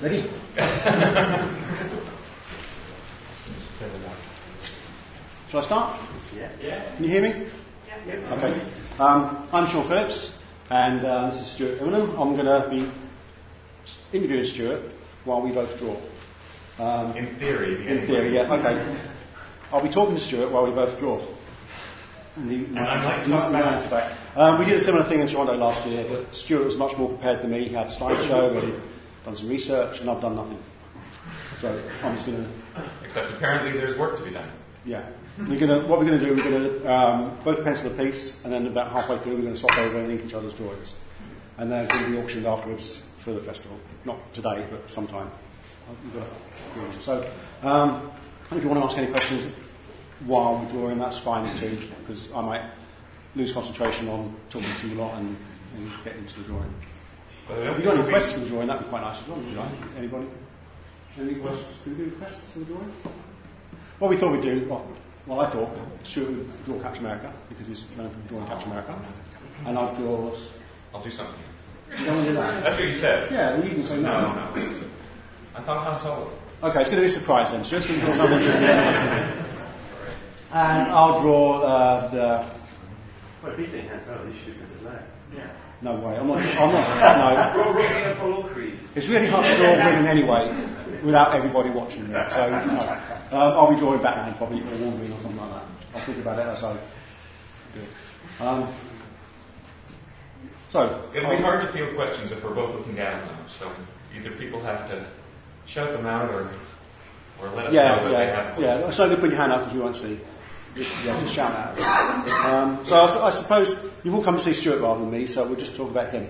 Ready? Shall I start? Yeah. Can you hear me? Yeah. Okay. I'm Sean Phillips, and this is Stuart Irwin. I'm going to be interviewing Stuart while we both draw. In theory, yeah. Okay. I'll be talking to Stuart while we both draw. We did a similar thing in Toronto last year, but Stuart was much more prepared than me. He had a slideshow, and he'd done some research, and I've done nothing. So I'm just going to... Except apparently there's work to be done. Yeah. We're going to both pencil a piece, and then about halfway through we're going to swap over and ink each other's drawings. And they're going to be auctioned afterwards for the festival. Not today, but sometime. So, and if you want to ask any questions while we're drawing, that's fine too, because I might lose concentration on talking to you a lot and get into the drawing. Well, if you've got any requests for the drawing, that'd be quite nice as well, wouldn't you like? Anybody? Any requests? Can we do requests for the drawing? Well, we thought we'd do. Well, I thought Stuart would draw Captain America because he's known for drawing Captain America, and I'll draw. I'll do something. You don't want to do that? That's what you said. Yeah, well, you can say no. No. I thought that's all. Okay, it's going to be a surprise then. Stuart's going to draw something. And I'll draw the. Well, if he didn't have something, he should have considered that. Yeah. No way. I'm not. No. It's really hard to draw women anyway without everybody watching me. So no. I'll be drawing Batman probably, or Wolverine or something like that. I'll think about it as I do it. So it'll be hard to field questions if we're both looking down now. So either people have to shout them out or let us know that they have questions. Yeah, it's no good putting your hand up because we won't see. Just shout out. So I suppose you've all come to see Stuart rather than me, so we'll just talk about him.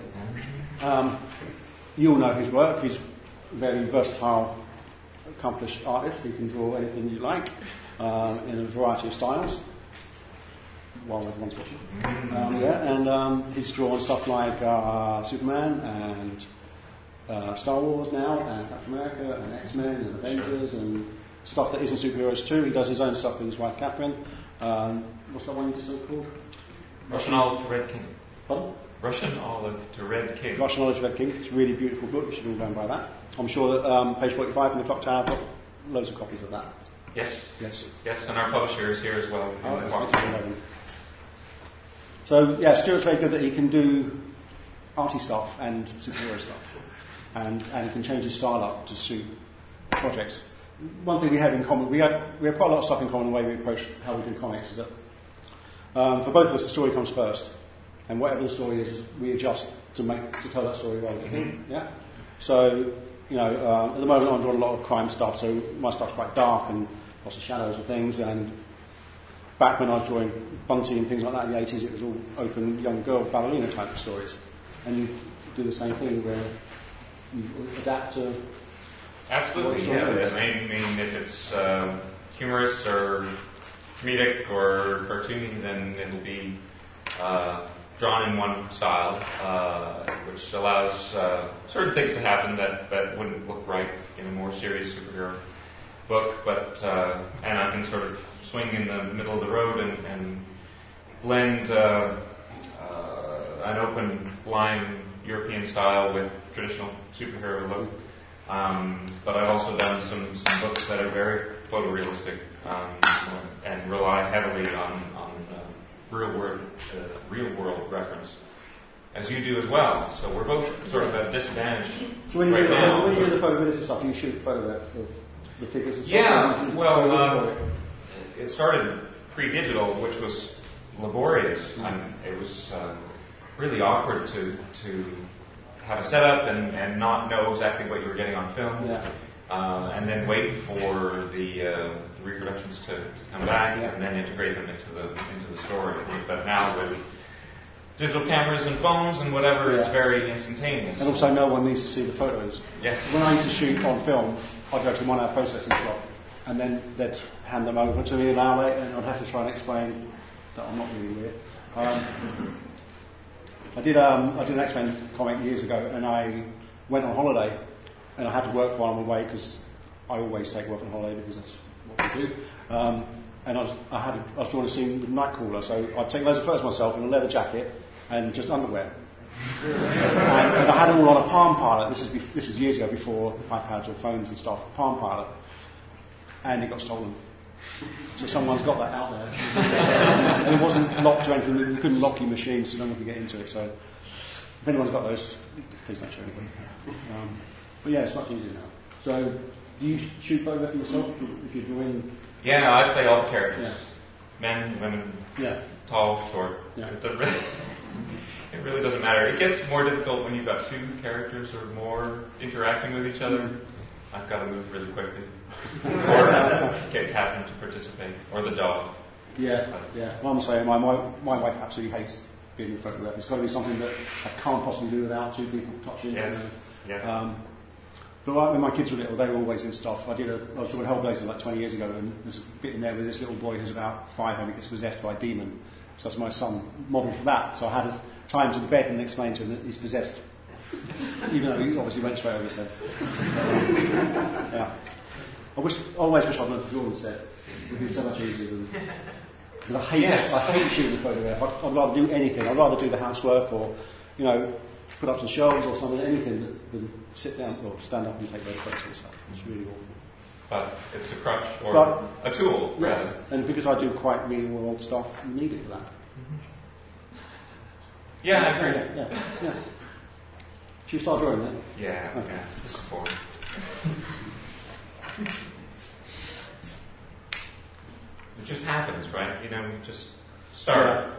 You all know his work. He's a very versatile, accomplished artist. He can draw anything you like in a variety of styles while everyone's watching. And he's drawn stuff like Superman and Star Wars now, and Captain America, and X-Men, and Avengers, and stuff that isn't superheroes too. He does his own stuff with his wife Catherine. What's that one you just called? Russian Olive to Red King. Pardon? Russian Olive to Red King. Russian Olive to Red King. It's a really beautiful book. You should all go and buy that. I'm sure that page 45 in the clock tower got loads of copies of that. Yes. And our publisher is here as well. So yeah, Stuart's very good that he can do arty stuff and superhero stuff, and can change his style up to suit projects. One thing we had in common, we had quite a lot of stuff in common in the way we approach how we do comics, is that for both of us the story comes first, and whatever the story is, we adjust to tell that story well. Mm-hmm. Yeah. So at the moment I'm drawing a lot of crime stuff, so my stuff's quite dark and lots of shadows and things. And back when I was drawing Bunty and things like that in the 80s, it was all open young girl ballerina type of stories, and you do the same thing where you adapt to. Absolutely, yeah. I mean, if it's humorous or comedic or cartoony, then it'll be drawn in one style, which allows certain things to happen that wouldn't look right in a more serious superhero book. But and I can sort of swing in the middle of the road and blend an open line European style with traditional superhero look. But I've also done some books that are very photorealistic and rely heavily on real world reference, as you do as well. So we're both sort of at a disadvantage. So when you do the photorealistic stuff, you shoot photographs of the figures and stuff. Yeah, well, it started pre-digital, which was laborious. Mm-hmm. It was really awkward to have a setup and not know exactly what you were getting on film, and then wait for the reproductions to come back, and then integrate them into the story. But now with digital cameras and phones and whatever, it's very instantaneous. And also, no one needs to see the photos. Yeah. When I used to shoot on film, I'd go to a 1-hour processing shop, and then they'd hand them over to me an hour later, and I'd have to try and explain that I'm not really weird. I did an X-Men comic years ago, and I went on holiday, and I had to work while I'm away because I always take work on holiday because that's what we do. And I was drawing a scene with Nightcrawler, so I'd take loads of photos myself in a leather jacket and just underwear, And I had them all on a Palm Pilot. This is years ago, before iPads or phones and stuff. Palm Pilot, and it got stolen. So someone's got that out there, and it wasn't locked or anything. You couldn't lock your machine, so no one could get into it. So if anyone's got those, please don't show anybody. But yeah, it's much easier now. So do you shoot over for yourself if you're drawing? Yeah, no, I play all the characters. Yeah. Men, women, tall, short. Yeah. It really doesn't matter. It gets more difficult when you've got two characters or more interacting with each other. I've got to move really quickly. Or get Catherine to participate. Or the dog. Yeah, Well, I'm saying my wife absolutely hates being in photograph. It's got to be something that I can't possibly do without two people touching. Yes. But like when my kids were little, they were always in stuff. I was drawing Hellblazer like 20 years ago, and there's a bit in there with this little boy who's about 5 and he gets possessed by a demon. So that's my son modelled for that. So I had his time to the bed and explained to him that he's possessed, even though he obviously went straight over his head. Yeah. I always wish I'd learned to draw instead. It would be so much easier than. Because I hate shooting the photograph. I'd rather do anything. I'd rather do the housework or, put up some shelves or something, anything that would sit down or stand up and take those photos and stuff. It's really awful. But it's a crutch or a tool. Yes, and because I do quite menial old stuff, you need it for that. Mm-hmm. Yeah, I agree. Yeah. Should we start drawing then? Yeah, okay. This is boring. It just happens, right? We just start. Yeah.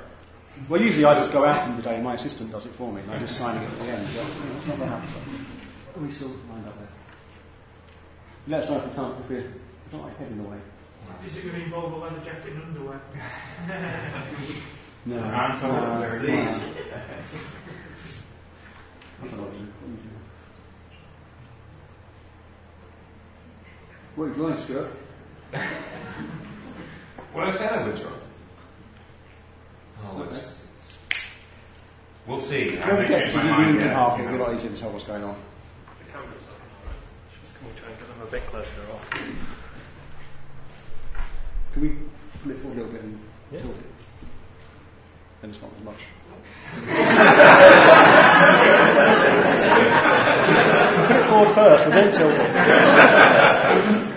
Well, usually I just go out from the day and my assistant does it for me, and I just sign it at the end. But, it's not that happens. We still mind up there. Let us know if we can't, if we're not like head in the way. Is it going to involve a leather jacket and underwear? No. What are you drawing, Stuart? What I said I would draw. We'll see. How we get to the room and half, it'll be like you to tell what's going on. The camera's not on. Can we try and get them a bit closer off? Can we flip forward a little bit and tilt it? Then it's not as much. Put it forward first and then tilt it.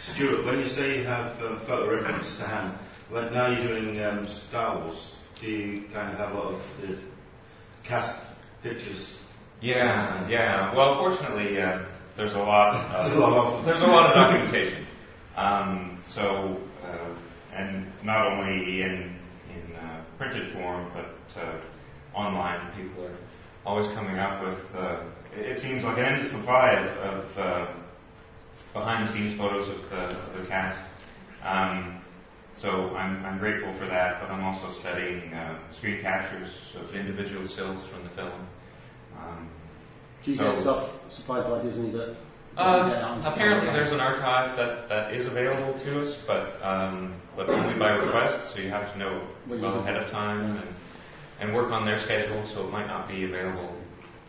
Stuart, when you say you have photo reference to hand, like now you're doing Star Wars, do you kind of have a lot of cast pictures? Yeah. Well, fortunately, there's a lot. There's a lot of documentation. And not only in printed form, but online, people are always coming up with, it seems like an endless supply of behind-the-scenes photos of the cast. So I'm grateful for that, but I'm also studying screen captures of individual stills from the film. Do you get stuff supplied by Disney that... apparently there's an archive that is available to us, but only by request, so you have to know well ahead of time and work on their schedule, so it might not be available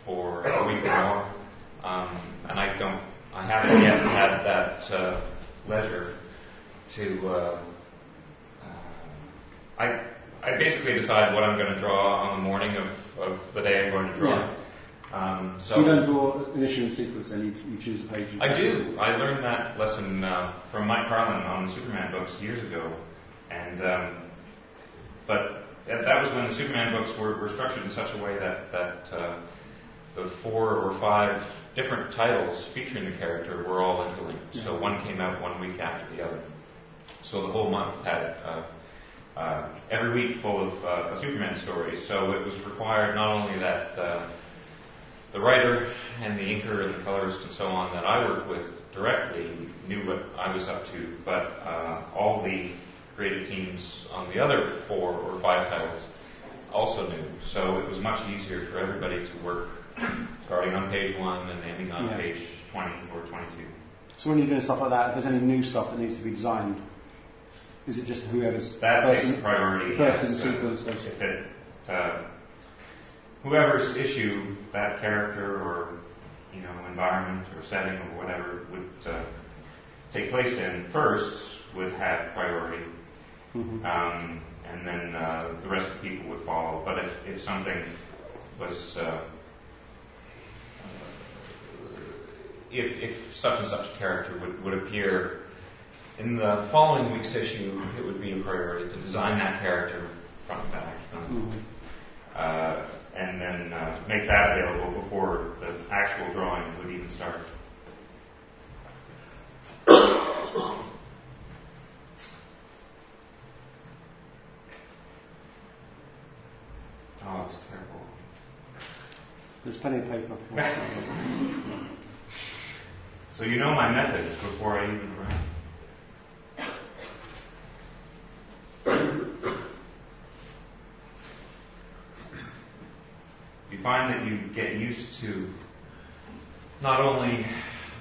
for a week or more. And I haven't yet had that leisure to... I basically decide what I'm going to draw on the morning of the day I'm going to draw. Yeah. So you don't draw an issue in sequence, then you choose a page. I do. I learned that lesson from Mike Carlin on the Superman books years ago, and but that was when the Superman books were structured in such a way that the 4 or 5 different titles featuring the character were all interlinked. Yeah. So one came out one week after the other. So the whole month had every week full of a Superman story. So it was required not only that. The writer and the inker and the colorist and so on that I worked with directly knew what I was up to, but all the creative teams on the other 4 or 5 titles also knew. So it was much easier for everybody to work starting on page 1 and ending on page 20 or 22. So when you're doing stuff like that, if there's any new stuff that needs to be designed, is it just whoever's takes priority? Sequence. If it... whoever's issue that character or environment or setting or whatever would take place in first would have priority, Mm-hmm. And then the rest of the people would follow. But if something was... if such and such character would appear in the following week's issue, it would be a priority to design that character front and back. And then make that available before the actual drawing would even start. Oh, it's terrible. There's plenty of paper. So you know my methods before I even write. You find that you get used to not only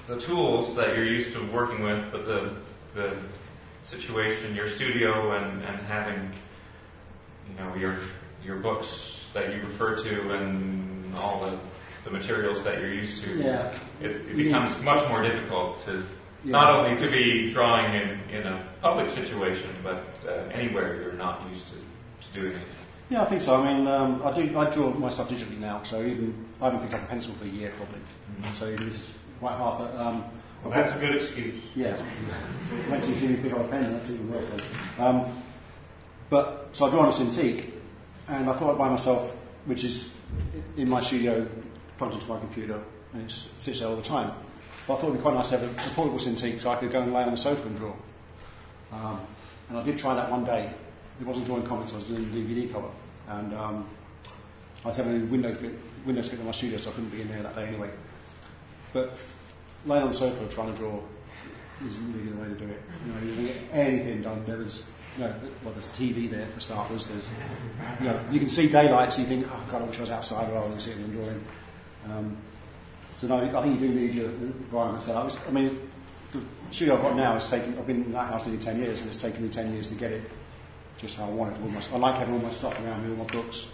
the tools that you're used to working with, but the situation, your studio, and having, you know, your books that you refer to and all the materials that you're used to. Yeah. It becomes much more difficult to not only to be drawing in a public situation, but anywhere you're not used to doing it. Yeah, I think so. I mean, I draw my stuff digitally now, so even I haven't picked up a pencil for a year probably. Mm-hmm. So it is quite hard. But well, that's a good excuse. Yeah. Once you see me pick up a pen, that's even worse then. But so I draw on a Cintiq, and I thought by myself, which is in my studio, plugged into my computer, and it sits there all the time. But I thought it would be quite nice to have a portable Cintiq, so I could go and lay on the sofa and draw. And I did try that one day. It wasn't drawing comics, I was doing the DVD cover. And I was having a window fit in my studio, so I couldn't be in there that day anyway. But laying on the sofa trying to draw isn't really the way to do it. You know, you can get anything done. There was, you know, well, there's a TV there for starters. There's, you know, you can see daylight, so you think, oh God, I wish I was outside rather than sitting and drawing. So no, I think you do need your environment set up. I mean, the studio I've got now is taking. I've been in that house nearly 10 years, and it's taken me 10 years to get it just how I want it. I like having all my stuff around me, all my books,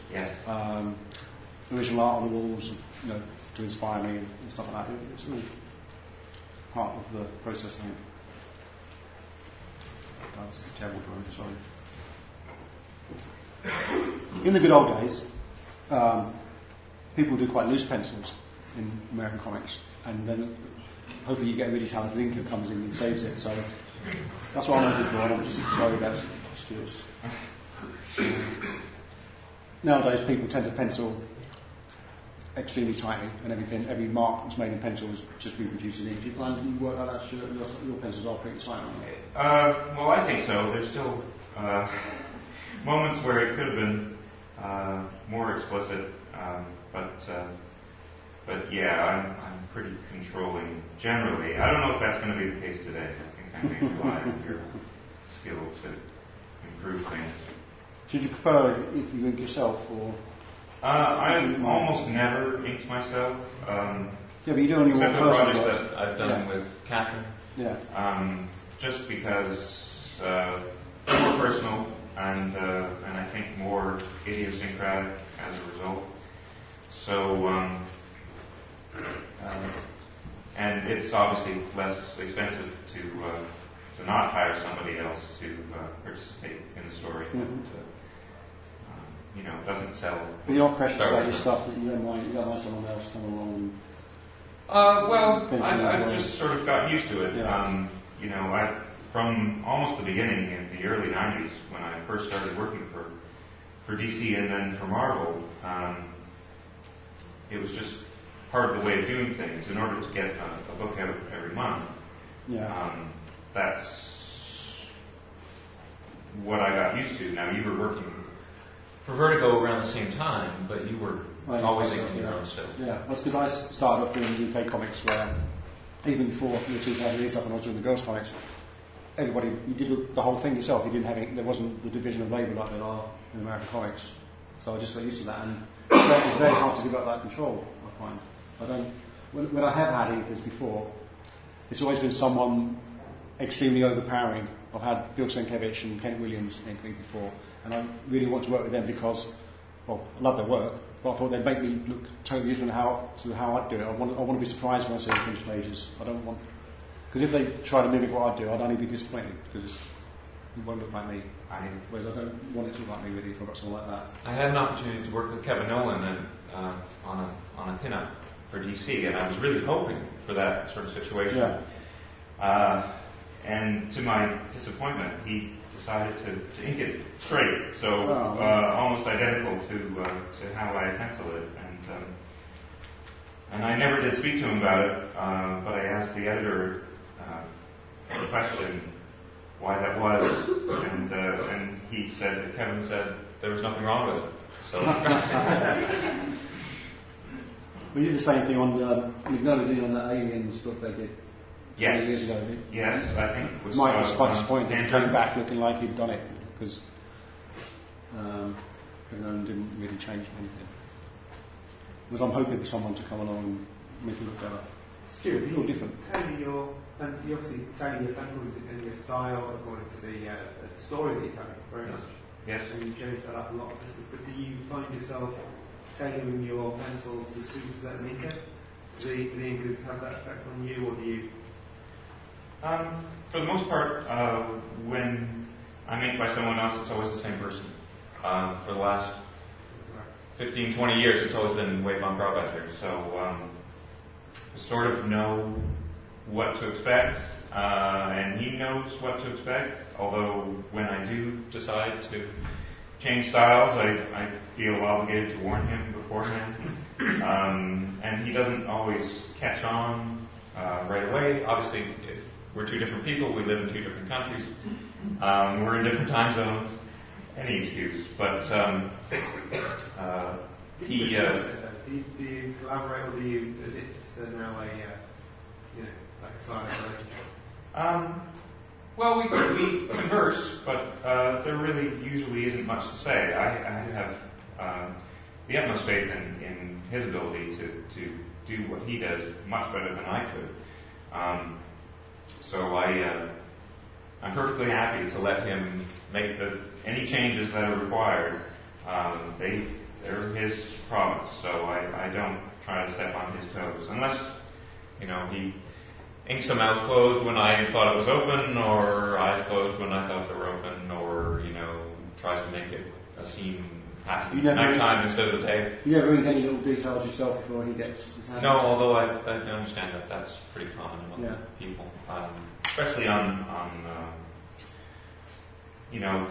original art on the walls, you know, to inspire me and stuff like that. It's all part of the process. I think. That's a terrible drawing, sorry. In the good old days, people do quite loose pencils in American comics, and then hopefully you get a really talented inker who comes in and saves it. So that's what I wanted to draw. I'm just sorry about Stuart's. Nowadays, people tend to pencil extremely tightly, and everything, every mark that's made in pencil is just reproduced in ink. You work out that Stuart, your pencils are pretty tight on it. Well, I think so. There's still moments where it could have been more explicit, but yeah, I'm pretty controlling generally. I don't know if that's going to be the case today. I think I may rely on your skill to improve things. Should you prefer if you ink yourself or? I almost never inked myself. Yeah, but you do only one project that I've done with Catherine. Yeah. Just because more personal and I think more idiosyncratic as a result. So and it's obviously less expensive to not hire somebody else to participate in the story. Mm-hmm. And, you know, it doesn't sell. But you're precious about your stuff that you don't mind. You don't mind someone else coming along. And well, I've just sort of gotten used to it. Yes. You know, from almost the beginning in the early '90s when I first started working for DC and then for Marvel, it was just part of the way of doing things. In order to get a book out every month, that's what I got used to. Now you were working for Vertigo around the same time, but you were always thinking your own stuff. Yeah, that's because I started off doing UK comics, where even before the 2000AD stuff, when I was doing the girls' comics, everybody, you did the whole thing yourself. You didn't have it, there wasn't the division of labour like there are in American comics. So I just got used to that, and it's very hard to give up that control, I find. I don't. When I have had inkers before, it's always been someone extremely overpowering. I've had Bill Sienkiewicz and Kent Williams ink me before. And I really want to work with them because, well, I love their work, but I thought they'd make me look totally different to how I'd do it. I want to be surprised when I see the finished pages. I don't want... Because if they try to mimic what I'd do, I'd only be disappointed, because you wonder if I may, whereas I don't want it to about me really if I've got someone like that. I had an opportunity to work with Kevin Nolan and, on a pinup for DC, and I was really hoping for that sort of situation. Yeah. And to my disappointment, he decided to ink it straight, so almost identical to how I penciled it. And I never did speak to him about it, but I asked the editor the question why that was, and he said, Kevin said, there was nothing wrong with it. So we did the same thing on that Aliens book they did. Yes. Years ago, yes, I think it was. Mike was quite disappointed. He came back looking like he'd done it because Nolan didn't really change anything. But I'm hoping for someone to come along and make it look better. Stuart, it's all different. You obviously tailored your pencil and your style according to the story that you're telling very much. Yes. And you change that up a lot. But do you find yourself tailoring your pencils to suit a certain inker? Do the inkers have that effect on you, or do you? For the most part, when I'm inked by someone else, it's always the same person. For the last 15, 20 years, it's always been Wade Munker here, so I sort of know what to expect, and he knows what to expect, although when I do decide to change styles, I feel obligated to warn him beforehand. And he doesn't always catch on right away. Obviously, we're two different people, we live in two different countries, we're in different time zones, any excuse, but he... Do you collaborate, or do you, is it just now a, like a silent relationship? Well, we converse, but there really usually isn't much to say. I have the utmost faith in his ability to do what he does much better than I could. So I'm perfectly happy to let him make any changes that are required. They're his promise, so I don't try to step on his toes, unless he inks a mouth closed when I thought it was open, or eyes closed when I thought they were open, or tries to make it a scene at nighttime instead of the day. You never ink any little details yourself before he gets his hand? No, although I understand that's pretty common among people, especially on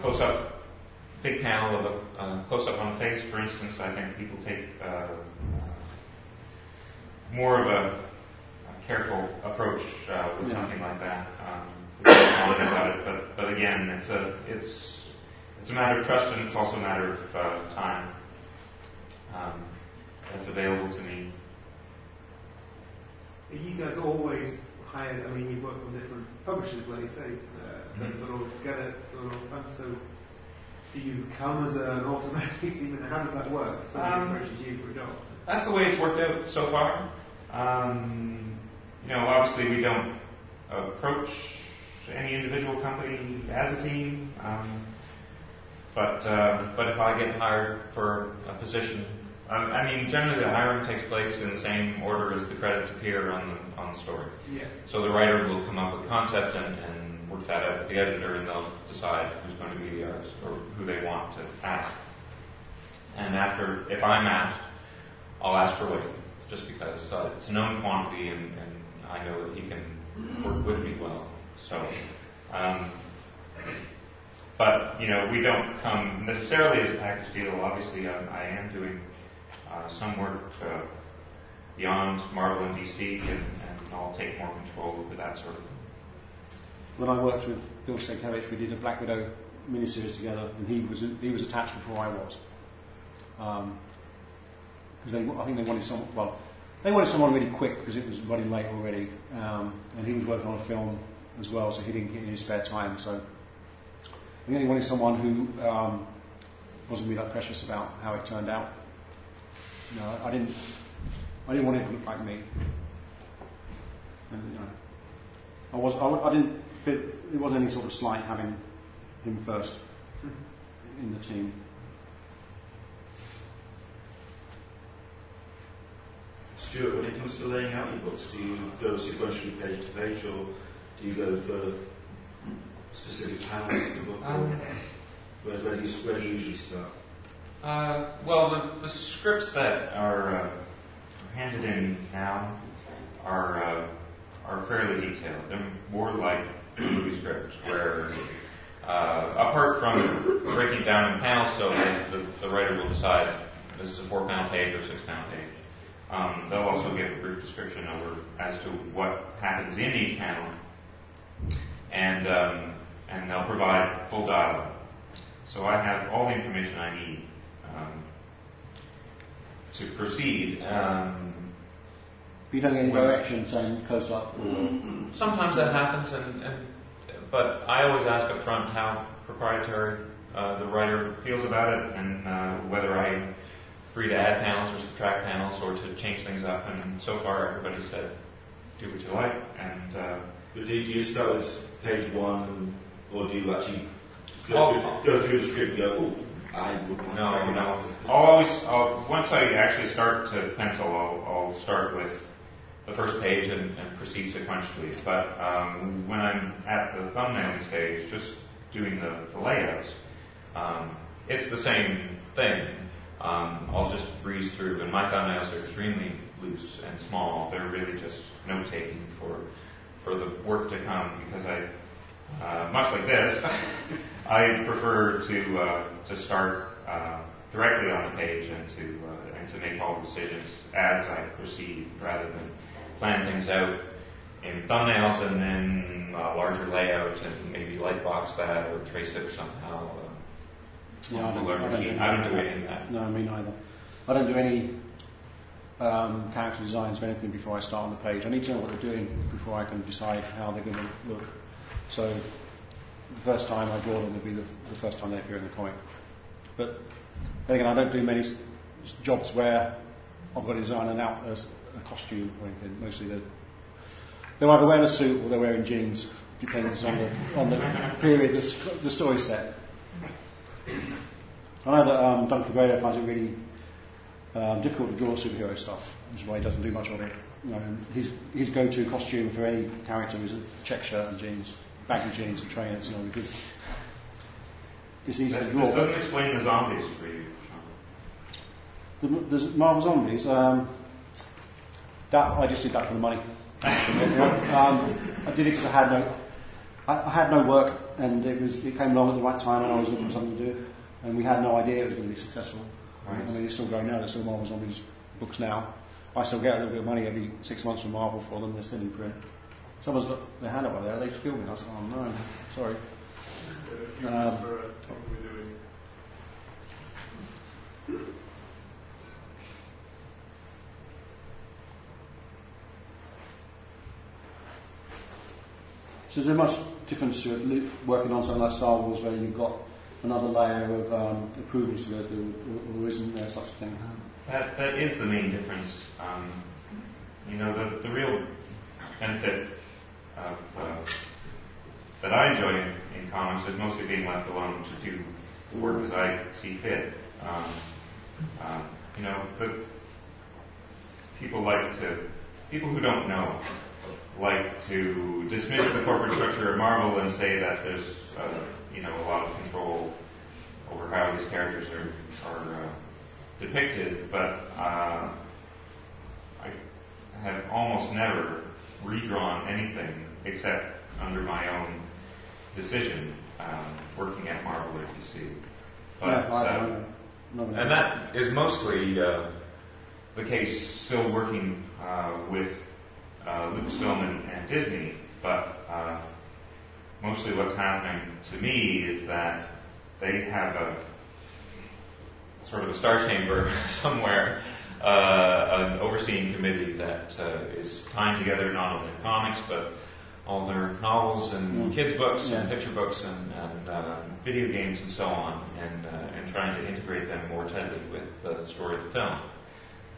close up. Big panel of a close-up on the face, for instance. I think people take more of a careful approach with something like that. About it, but again, it's a matter of trust, and it's also a matter of time that's available to me. You guys always hired. I mean, you've worked on different publishers, like you say, but all together, all so. Do you come as an automatic team, and how does that work? That's the way it's worked out so far. Obviously we don't approach any individual company as a team, but if I get hired for a position, generally the hiring takes place in the same order as the credits appear on the story. Yeah. So the writer will come up with a concept and work that out with the editor, and they'll decide who's going to be the artist or who they want to ask. And after, if I'm asked, I'll ask for Wade, just because it's a known quantity, and I know that he can work with me well. So, but we don't come necessarily as a package deal. Obviously, I am doing some work beyond Marvel and DC, and I'll take more control over that sort of thing. When I worked with Bill Sienkiewicz, we did a Black Widow miniseries together, and he was attached before I was, because I think they wanted someone. Well, they wanted someone really quick because it was running late already, and he was working on a film as well, so he didn't get any spare time. So I think they wanted someone who wasn't really that precious about how it turned out. I didn't want it to look like me. And, I didn't feel it wasn't any sort of slight having him first in the team. Stuart, when it comes to laying out your books, do you go sequentially page to page, or do you go for specific panels in the book? Where do you usually start? Well, the scripts that are handed in now are fairly detailed. They're more like movie scripts, where apart from breaking down in panels, so the writer will decide this is a 4-panel page or 6-panel page. They'll also give a brief description as to what happens in each panel, and they'll provide full dialogue. So I have all the information I need to proceed. You don't get any direction saying close up? Sometimes that happens, but I always ask up front how proprietary the writer feels about it, and whether I'm free to add panels or subtract panels or to change things up. And so far, everybody said, do what you like. And do you start with page one, or do you actually go through the script and go, ooh, I would like to? No. Once I actually start to pencil, I'll start with the first page and proceed sequentially. But when I'm at the thumbnailing stage, just doing the layouts, it's the same thing. I'll just breeze through, and my thumbnails are extremely loose and small. They're really just note-taking for the work to come, because I, much like this, I prefer to start directly on the page and to make all the decisions as I proceed, rather than plan things out in thumbnails and then a larger layout and maybe lightbox that or trace it somehow. I don't do any of that. No, me neither. I don't do any character designs or anything before I start on the page. I need to know what they're doing before I can decide how they're going to look. So the first time I draw them will be the first time they appear in the comic. But then again, I don't do many jobs where I've got to design a costume or anything. Mostly they're either wearing a suit or they're wearing jeans, depends on the period the story's set. I know that Duncan Fabredo finds it really difficult to draw superhero stuff, which is why he doesn't do much of it. You know, his go-to costume for any character is a check shirt and jeans, baggy jeans and trainers, because it's easy to draw. This doesn't explain the zombies for you, Sean. The Marvel Zombies, I just did that for the money. I did it because I had no work, and it came along at the right time, and I was looking for something to do. And we had no idea it was going to be successful. Right. I mean, it's still going now. There's still Marvel Zombies books now. I still get a little bit of money every 6 months from Marvel for them. They're still in print. Someone's got their hand up right there. They're filming. I was like, oh no, sorry. So is there much difference to working on something like Star Wars, where you've got another layer of approvals to go through, or isn't there such a thing? That is the main difference. The real benefit that I enjoy in comics is mostly being left alone to do the work as I see fit. People who don't know like to dismiss the corporate structure of Marvel and say that there's a lot of control over how these characters are depicted, but I have almost never redrawn anything except under my own decision, working at Marvel or DC. And that is mostly the case still working with Lucasfilm and Disney, but mostly what's happening to me is that they have a sort of a star chamber somewhere, an overseeing committee that is tying together not only comics but all their novels and kids' books and picture books and video games and so on, and trying to integrate them more tightly with the story of the film.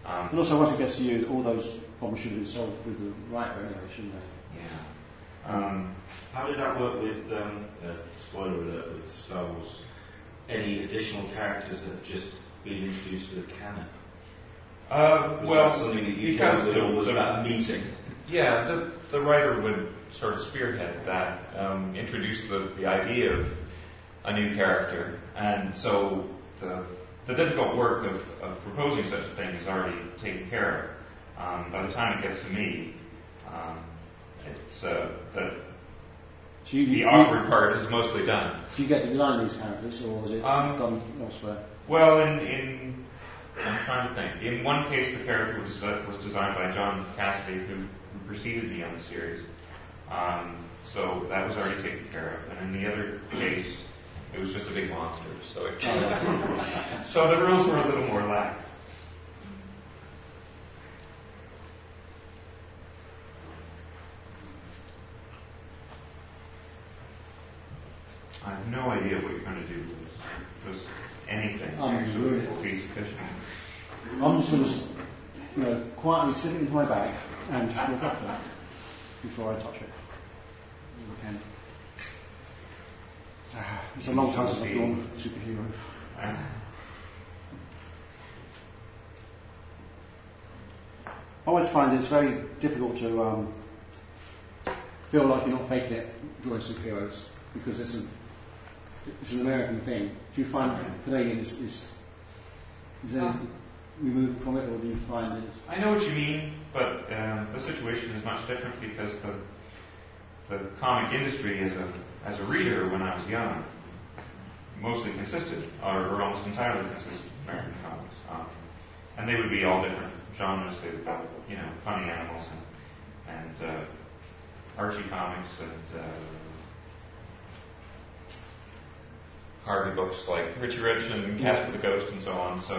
And also, once it gets to you, all those problems should be solved with the writer anyway, shouldn't they? Yeah. How did that work with, spoiler alert, with Star Wars? Any additional characters that have just been introduced to the canon? Was that something that you came with, or was that a meeting? Yeah, the writer would sort of spearhead that, introduce the idea of a new character. And so the difficult work of proposing such a thing is already taken care of. By the time it gets to me, it's the awkward part is mostly done. Do you get to design these characters, or is it done elsewhere? Well, I'm trying to think. In one case, the character was designed by John Cassidy, who preceded me on the series. So that was already taken care of. And in the other case, it was just a big monster. So the rules were a little more lax. I have no idea what you're going to do with this. Anything. I'm just going to quietly sit it in my bag and just look after that before I touch it. It's a long time since I've drawn a superhero. I always find it's very difficult to feel like you're not faking it drawing superheroes, because it's an American thing. Do you find Canadian is removed from it, or do you find it? I know what you mean, but the situation is much different, because the comic industry as a reader when I was young mostly consisted, or almost entirely consisted of American comics, and they would be all different genres. They would be, funny animals and Archie comics and. Harvey books like Richie Rich and Casper the Ghost and so on. So,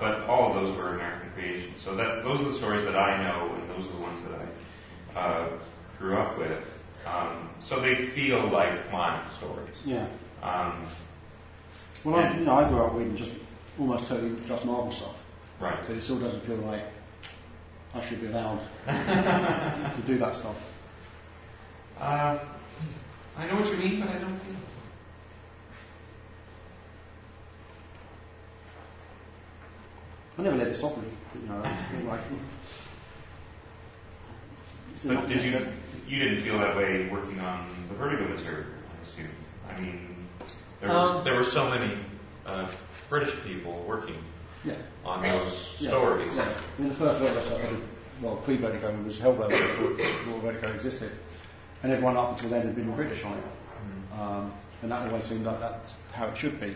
but all of those were American creations. So those are the stories that I know, and those are the ones that I grew up with. So they feel like my stories. Yeah. I grew up reading just Marvel stuff. Right. But it still doesn't feel like I should be allowed to do that stuff. I know what you mean, but I don't think. I never let it stop me. But you didn't feel that way working on the Vertigo material, I assume. I mean, there were so many British people working on those stories. Yeah. I mean, the first Vertigo stuff, pre-Vertigo, was Hellblazer, before Vertigo existed. And everyone up until then had been British on it. And that always seemed like that's how it should be.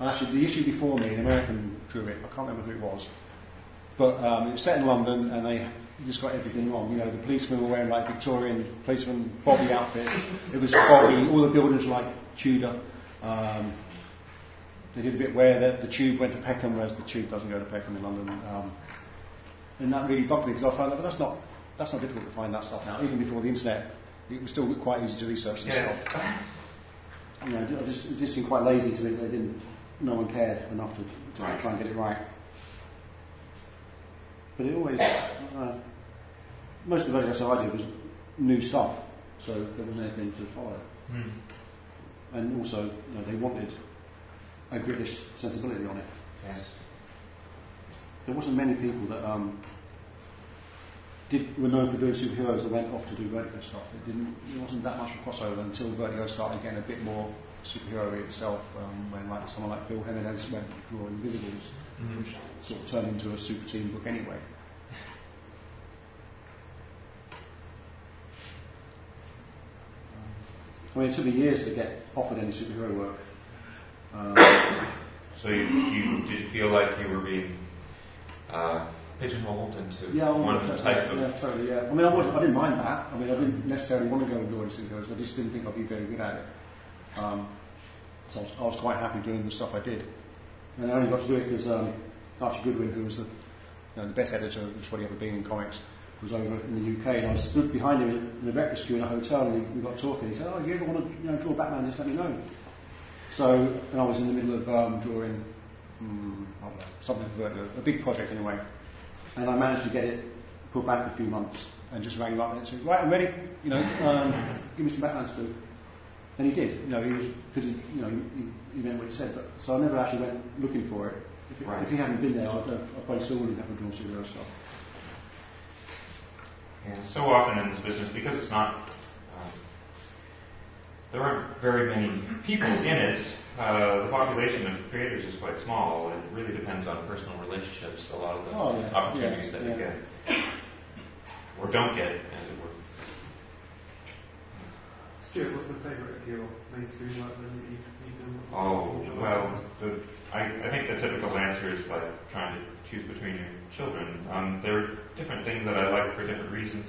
Actually, the issue before me, an American drew it. I can't remember who it was. But it was set in London, and they just got everything wrong. The policemen were wearing, Victorian policeman Bobby outfits. It was Bobby. All the buildings were, Tudor. They did a bit where the tube went to Peckham, whereas the tube doesn't go to Peckham in London. And that really bugged me, because I found that, but that's not difficult to find that stuff now. Even before the internet, it was still quite easy to research this stuff. It just seemed quite lazy to me that they didn't. No one cared enough to try and get it right. But it always... most of the Vertigo stuff I did was new stuff, so there wasn't anything to follow. Mm. And also, they wanted a British sensibility on it. Yes. There wasn't many people that were known for doing superheroes that went off to do Vertigo stuff. It wasn't that much of a crossover until Vertigo started getting a bit more superhero itself, when someone like Phil Jimenez went drawing Invisibles, which sort of turned into a super team book anyway. I mean, it took me years to get offered any superhero work. So you did feel like you were being pigeonholed into one type of... Yeah, totally, yeah. I mean, I didn't mind that. I mean, I didn't necessarily want to go and draw any superheroes, I just didn't think I'd be very good at it. So I was quite happy doing the stuff I did, and I only got to do it because Archie Goodwin, who was the best editor who's probably ever been in comics, was over in the UK, and I stood behind him in a breakfast queue in a hotel, and we got talking. He said, "Oh, if you ever want to draw Batman, just let me know." So, and I was in the middle of drawing something for a big project anyway, and I managed to get it put back a few months, and just rang him up and said, "Right, I'm ready. Give me some Batman to do." And he did. He meant what he said. But so I never actually went looking for it. If he hadn't been there, I probably still wouldn't have drawn superhero stuff. And so often in this business, because it's not, there aren't very many people in it, the population of creators is quite small. It really depends on personal relationships, a lot of the opportunities that we get, or don't get, as it were. Stuart, what's the favorite of your mainstream work that you've done? Oh, well, I think the typical answer is like trying to choose between your children. There are different things that I like for different reasons.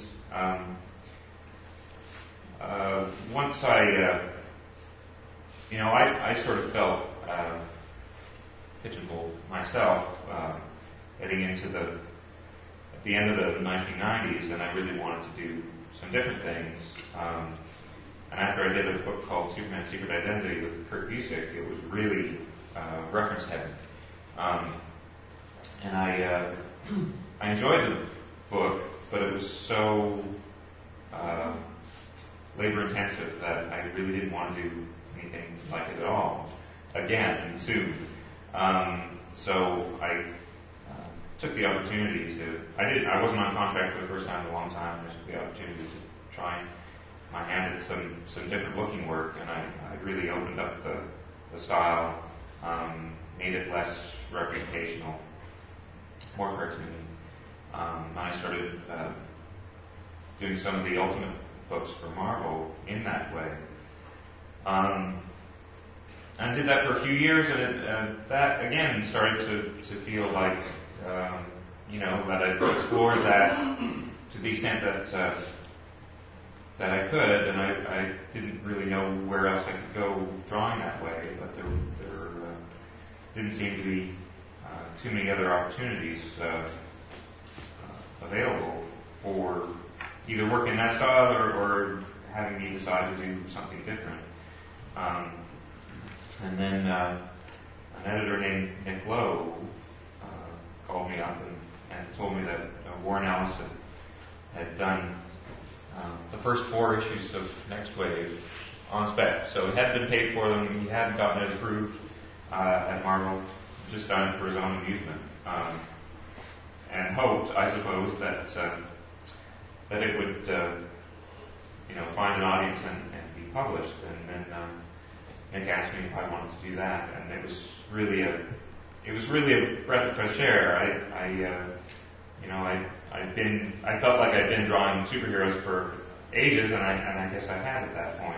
Once I sort of felt pigeonholed myself heading into at the end of the 1990s, and I really wanted to do some different things. And after I did a book called Superman Secret Identity with Kurt Busiek, it was really reference heavy. And I enjoyed the book, but it was so labor intensive that I really didn't want to do anything like it at all again soon. So I took the opportunity to. I wasn't on contract for the first time in a long time. I just took the opportunity to try my hand at some different looking work, and I really opened up the style, made it less representational, more cartoony. And I started doing some of the Ultimate books for Marvel in that way. I did that for a few years, and that again started to feel like that I explored that to the extent that I could, and I didn't really know where else I could go drawing that way, but there didn't seem to be too many other opportunities available for either working that style or having me decide to do something different. And then an editor named Nick Lowe called me up and told me that Warren Ellis had done the first 4 issues of Next Wave on spec. So he hadn't been paid for them, he hadn't gotten it approved at Marvel, just done it for his own amusement. And hoped, I suppose, that it would, find an audience and be published. And then Nick asked me if I wanted to do that, and it was really a breath of fresh air. I felt like I'd been drawing superheroes for ages, and I guess I had at that point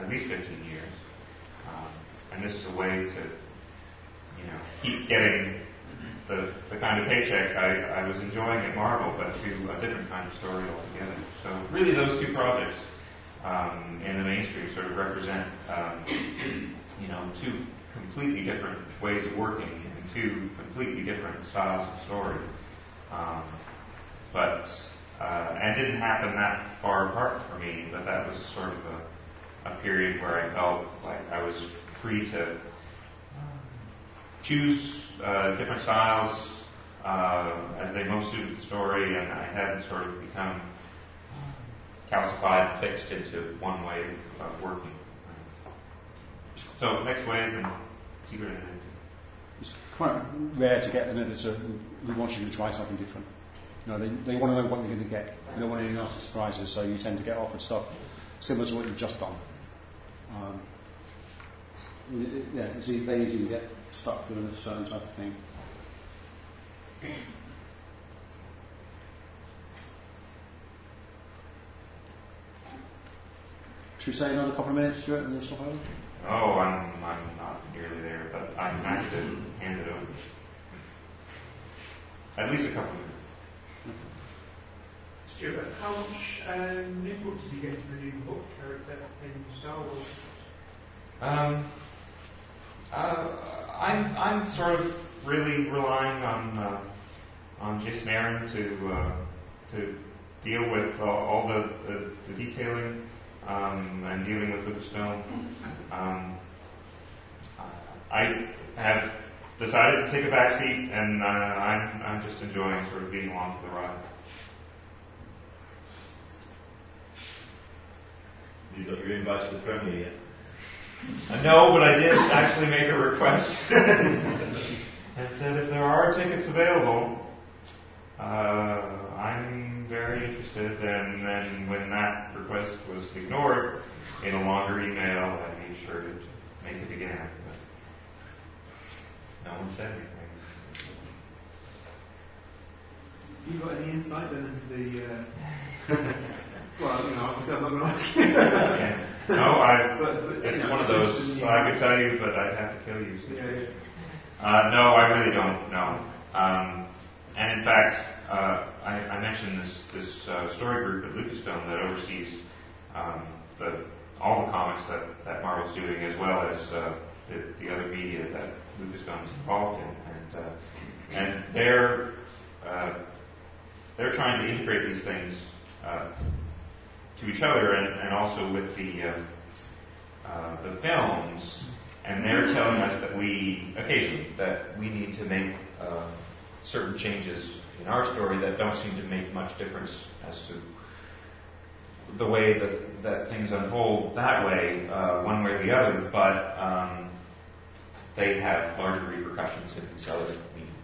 at least 15 years. And this is a way to, keep getting the kind of paycheck I was enjoying at Marvel, but to a different kind of story altogether. So really those 2 projects in the mainstream sort of represent 2 completely different ways of working and 2 completely different styles of story. But it didn't happen that far apart for me, but that was sort of a period where I felt like I was free to choose different styles as they most suited the story, and I hadn't sort of become calcified and fixed into one way of working. So Next Wave and Secret Identity. It's quite rare to get an editor who wants you to try something different. They want to know what you're going to get. They don't want any nasty surprises, so you tend to get offered stuff similar to what you've just done. It's very easy to get stuck with a certain type of thing. Should we say another couple of minutes, Stuart, and then we'll stop over? Oh, I'm not nearly there, but I'm happy to hand it over. At least a couple of minutes. Stuart, how much input did you get to the new book character in Star Wars? I'm sort of really relying on Jason Aaron to deal with all the detailing and dealing with Lucasfilm. I have decided to take a back seat, and I'm just enjoying sort of being along for the ride. You got your invite to the premiere yet? No, but I did actually make a request and said if there are tickets available, I'm very interested. And then when that request was ignored, in a longer email, I made sure to make it again. But no one said anything. You got any insight then into the... well, you know, obviously I'm not going to ask you. Yeah. No, it's one of those, I could tell you, but I'd have to kill you. So. Yeah. No, I really don't know. And in fact, I mentioned this story group at Lucasfilm that oversees all the comics that Marvel's doing, as well as the other media that Lucasfilm is involved in. And they're trying to integrate these things to each other, and also with the films. And they're telling us that we need to make certain changes in our story that don't seem to make much difference as to the way that things unfold that way, one way or the other. But they have larger repercussions in these other media.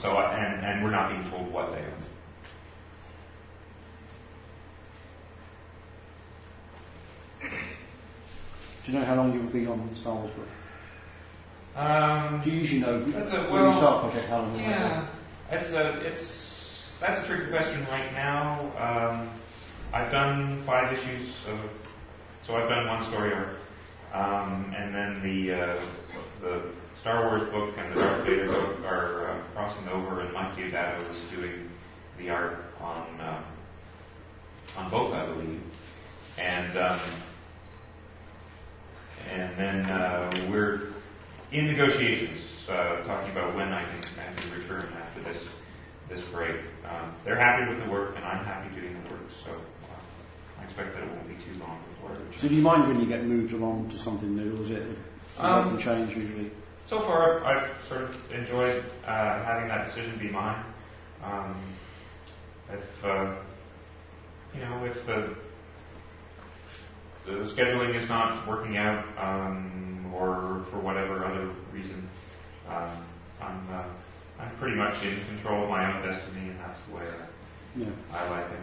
So we're not being told what they are. Do you know how long you will be on Star Wars book? Do you usually know when you start a project how long? Yeah, that's a tricky question right now. I've done 5 issues, so I've done one story arc, and then the Star Wars book and the Darth Vader book are crossing over, and Mike Carlin is doing the art on both, I believe, and then we're in negotiations, talking about when I can return after this break. They're happy with the work, and I'm happy doing the work, so I expect that it won't be too long before I return. So do you mind when you get moved along to something new, or is it a change usually? So far, I've sort of enjoyed having that decision be mine. If the scheduling is not working out, or for whatever other reason, I'm pretty much in control of my own destiny, and that's the way I like it.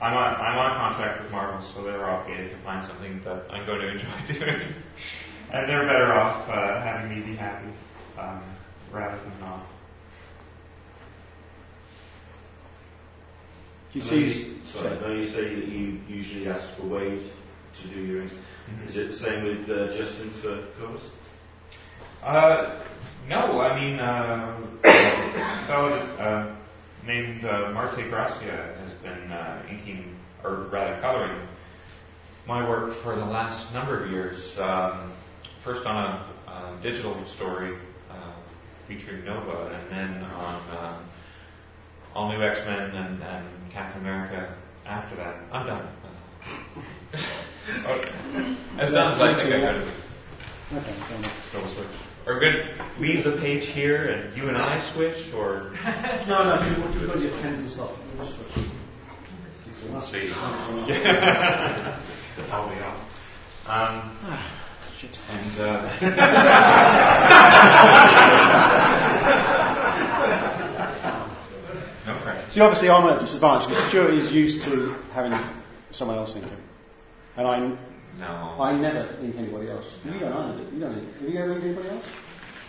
I'm on contract with Marvel, so they're obligated to find something that I'm going to enjoy doing, and they're better off having me be happy rather than not. When you say that you usually ask for Wade to do your interviews, is it the same with Justin for covers? No, I mean, a fellow named Marte Gracia has been inking, or rather coloring, my work for the last number of years. First on a digital story featuring Nova, and then on all new X-Men and Captain America after that. I'm done. As done as I think I could. Okay, double switch. Or good, leave the page here and you and I switch, or... no, we'll do it. It tends to stop. We'll switch. We'll see. I'll be out. Shit. And, no pressure. See, obviously I'm at a disadvantage because Stuart is used to having someone else thinking. And I never think anybody else. No. You don't either. You don't think. Have you ever think anybody else?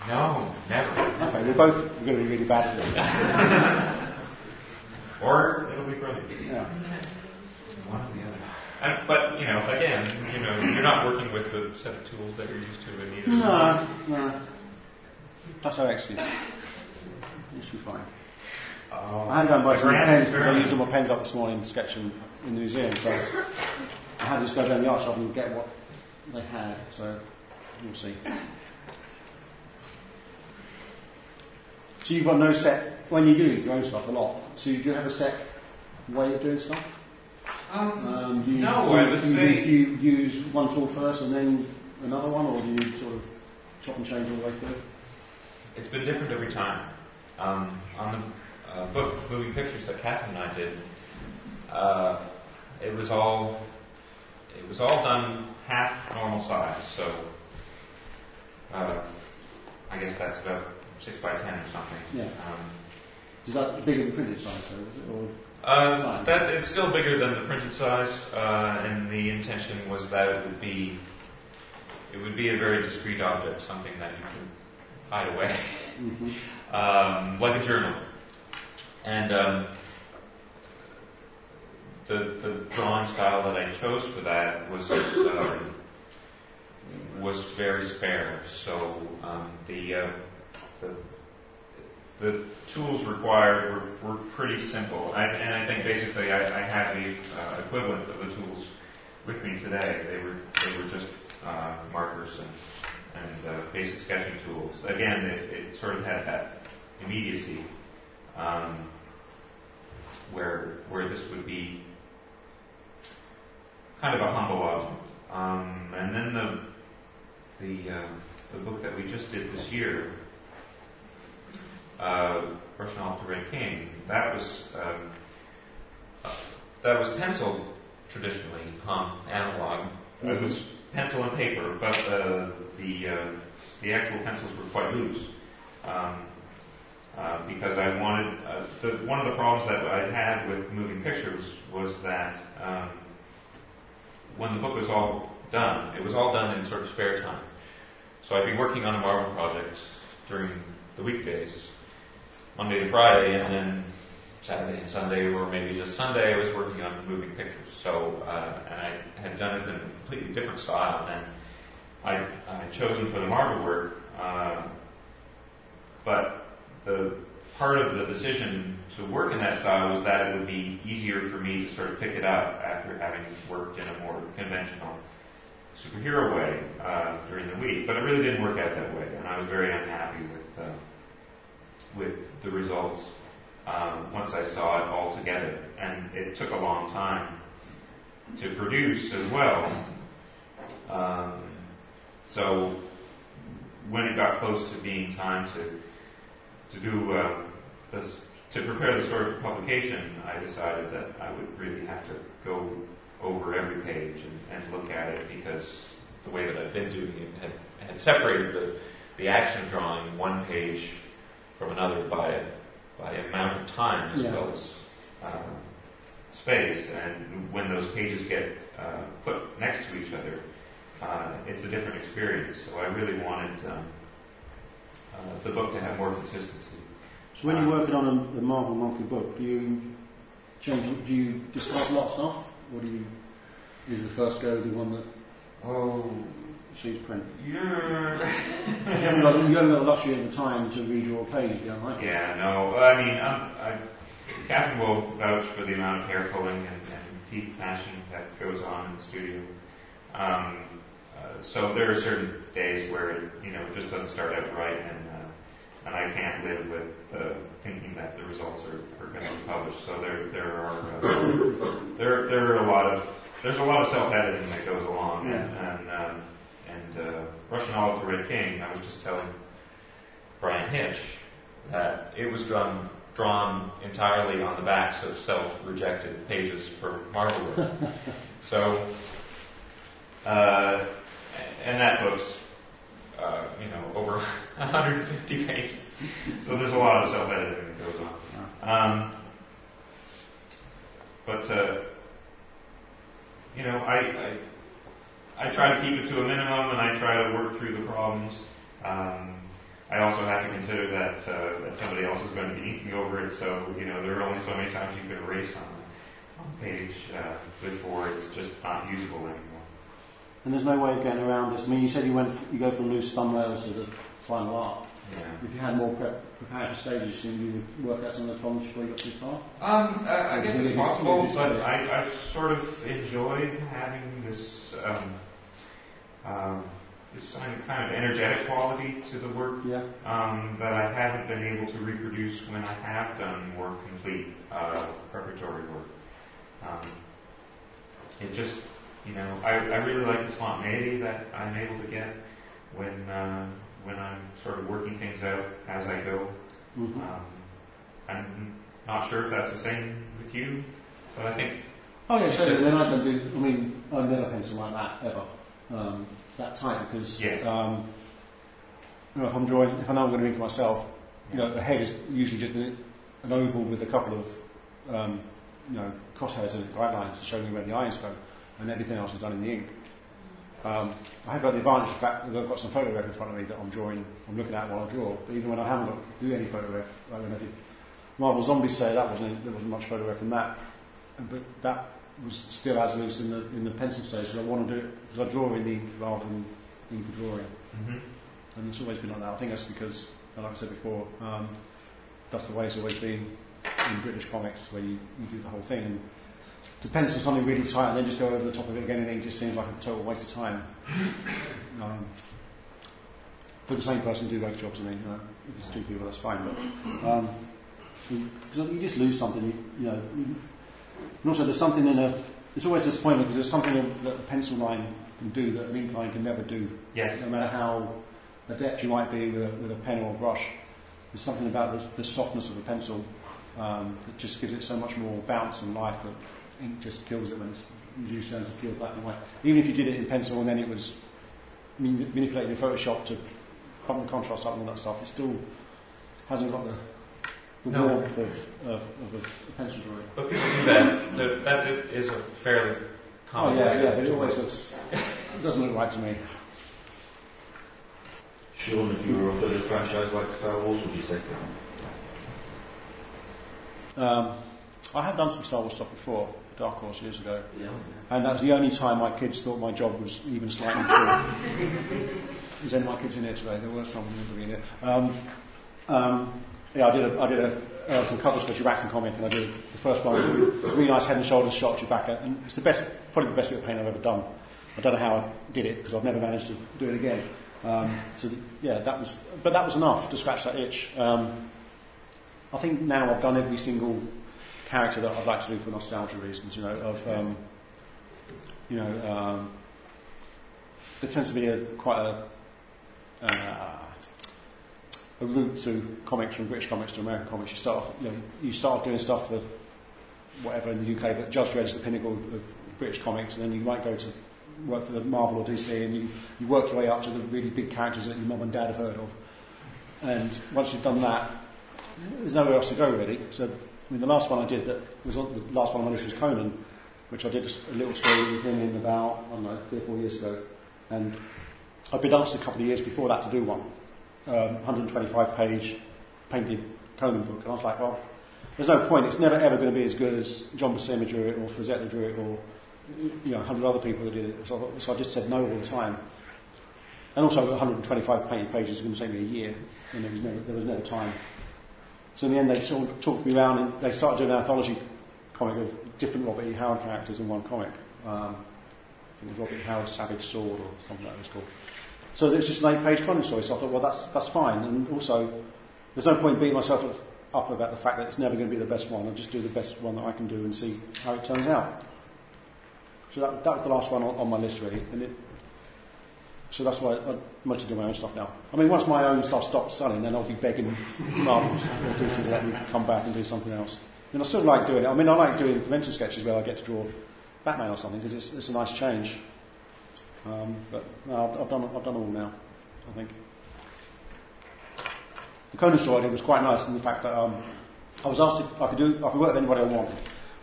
No, never. Okay, we're going to be really bad at this. Or it'll be brilliant. Yeah. One or the other. But you're not working with the set of tools that you're used to in either. No. That's our excuse. You should be fine. I had to go and buy some pens because I used all my pens up this morning sketching in the museum. So. I had to go down the art shop and get what they had, so we'll see. So you've got no set, when you do your own stuff a lot, so do you have a set way of doing stuff? Do you use one tool first and then another one, or do you sort of chop and change all the way through? It's been different every time. On the book, moving pictures that Catherine and I did, it was all done half normal size, so I guess that's about 6 by 10 or something. Yeah. Is that bigger than printed size, though, is it? Or that it's still bigger than the printed size, and the intention was that it would be a very discreet object, something that you can hide away, mm-hmm. Like a journal. And the drawing style that I chose for that was very spare. So the tools required were pretty simple. I think basically I have the equivalent of the tools with me today. They were just markers and basic sketching tools. Again, it sort of had that immediacy where this would be kind of a humble object. And then the book that we just did this year, Russian Olive to Red King, that was penciled traditionally, analog. Mm-hmm. It was pencil and paper, but the actual pencils were quite loose because I wanted one of the problems that I had with moving pictures was that when the book was all done, it was all done in sort of spare time. So I'd be working on a Marvel project during the weekdays, Monday to Friday, and then Saturday and Sunday, or maybe just Sunday, I was working on moving pictures. So, and I had done it in a completely different style than I had chosen for the Marvel work. But the part of the decision to work in that style was that it would be easier for me to sort of pick it up after having worked in a more conventional superhero way during the week. But it really didn't work out that way, and I was very unhappy with the results once I saw it all together. And it took a long time to produce as well. So when it got close to being time to do this, to prepare the story for publication, I decided that I would really have to go over every page and look at it, because the way that I've been doing it had separated the action drawing one page from another by amount of time as well as space. And when those pages get put next to each other, it's a different experience. So I really wanted the book to have more consistency. So when you're working on a Marvel monthly book, do you just cut lots off? What do you... Is the first go the one that... Oh... Sees print? Yeah. you haven't got the luxury of the time to read your page, if you don't like it. Yeah, no. I mean, Catherine will vouch for the amount of hair pulling and teeth gnashing that goes on in the studio. So there are certain days where it just doesn't start out right, and I can't live with thinking that the results are going to be published. So there's a lot of self-editing that goes along, and Russian Olive to Red King, I was just telling Brian Hitch that it was drawn entirely on the backs of self-rejected pages for Marvel. So, and that book's over 150 pages. So there's a lot of self-editing that goes on. I try to keep it to a minimum, and I try to work through the problems. I also have to consider that somebody else is going to be inking over it, so there are only so many times you can erase on the page before it's just not usable anymore. And there's no way of getting around this. I mean, you said you go from loose thumbnails to the final art. Yeah. If you had more preparatory stages, you would work out some of the problems before you got too far? I guess it's possible, but I've sort of enjoyed having this this kind of energetic quality to the work that I haven't been able to reproduce when I have done more complete preparatory work. It just, I really like the spontaneity that I'm able to get when I'm sort of working things out as I go. Mm-hmm. I'm not sure if that's the same with you, but I think... Oh yeah, so then I've never penciled like that, ever. That tight, because... Yeah. If I'm drawing, if I know I'm going to ink it myself, the head is usually just an oval with a couple of crosshairs and guidelines showing where the lines go, and everything else is done in the ink. I have got the advantage of the fact that I've got some photograph in front of me that I'm looking at while I draw, but even when I haven't got to do any photograph, like when I did Marvel Zombies, there wasn't much photograph in that, but that was still as loose in the pencil stage, because I want to do it, because I draw in the ink rather than ink for drawing. Mm-hmm. And it's always been like that. I think that's because, like I said before, that's the way it's always been in British comics, where you do the whole thing. And to pencil something really tight and then just go over the top of it again, and it just seems like a total waste of time. For the same person to do both jobs, if it's two people, that's fine. But because you just lose something, And also, there's something it's always disappointing, because there's something that a pencil line can do that an ink line can never do. Yes. No matter how adept you might be with a pen or a brush, there's something about the softness of a pencil that just gives it so much more bounce and life that ink just kills it when it's reduced down to pure black and white. Even if you did it in pencil and then it was manipulated in Photoshop to bump the contrast up and all that stuff, it still hasn't got the warmth of a pencil drawing. But people do that. That is a fairly common way. Yeah, it always looks... It doesn't look right to me. Sean, if you were offered a franchise like Star Wars, would you take that? I have done some Star Wars stuff before, for Dark Horse years ago. Yeah. And that was the only time my kids thought my job was even slightly cool. Is any of my kids in here today? There were some in here. I did some covers for Chewbacca comic, and I did the first one, a really nice head and shoulders shot Chewbacca, and it's probably the best bit of paint I've ever done. I don't know how I did it, because I've never managed to do it again. That was enough to scratch that itch. I think now I've done every single character that I'd like to do for nostalgia reasons. There tends to be quite a route through comics, from British comics to American comics. You start off doing stuff for whatever in the UK, but Judge Dredd is the pinnacle of British comics, and then you might go to work for the Marvel or DC, and you work your way up to the really big characters that your mum and dad have heard of. And once you've done that, there's nowhere else to go, really. So, the last one I did was Conan, which I did a little story with him in about, 3 or 4 years ago. And I'd been asked a couple of years before that to do one, 125-page painted Conan book. And I was like, well, there's no point. It's never, ever going to be as good as John Buscema drew it, or Frazetta drew it, or 100 other people that did it, so I just said no all the time. And also, 125 painted pages is going to take me a year, and there was never time. So in the end, they sort of talked me around, and they started doing an anthology comic of different Robert E. Howard characters in one comic. I think it was Robert E. Howard's Savage Sword or something like that it was called. So it was just an 8-page Conan story. So I thought, well, that's fine. And also, there's no point beating myself up about the fact that it's never going to be the best one. I'll just do the best one that I can do and see how it turns out. So that was the last one on my list, really. So that's why I'm mostly doing my own stuff now. I mean, once my own stuff stops selling, then I'll be begging Marvel or DC to let me come back and do something else. And I still like doing it. I mean, I like doing convention sketches where I get to draw Batman or something, because it's a nice change. But no, I've done all now, I think. The Conan story I did was quite nice in the fact that I was asked if I could work with anybody I wanted.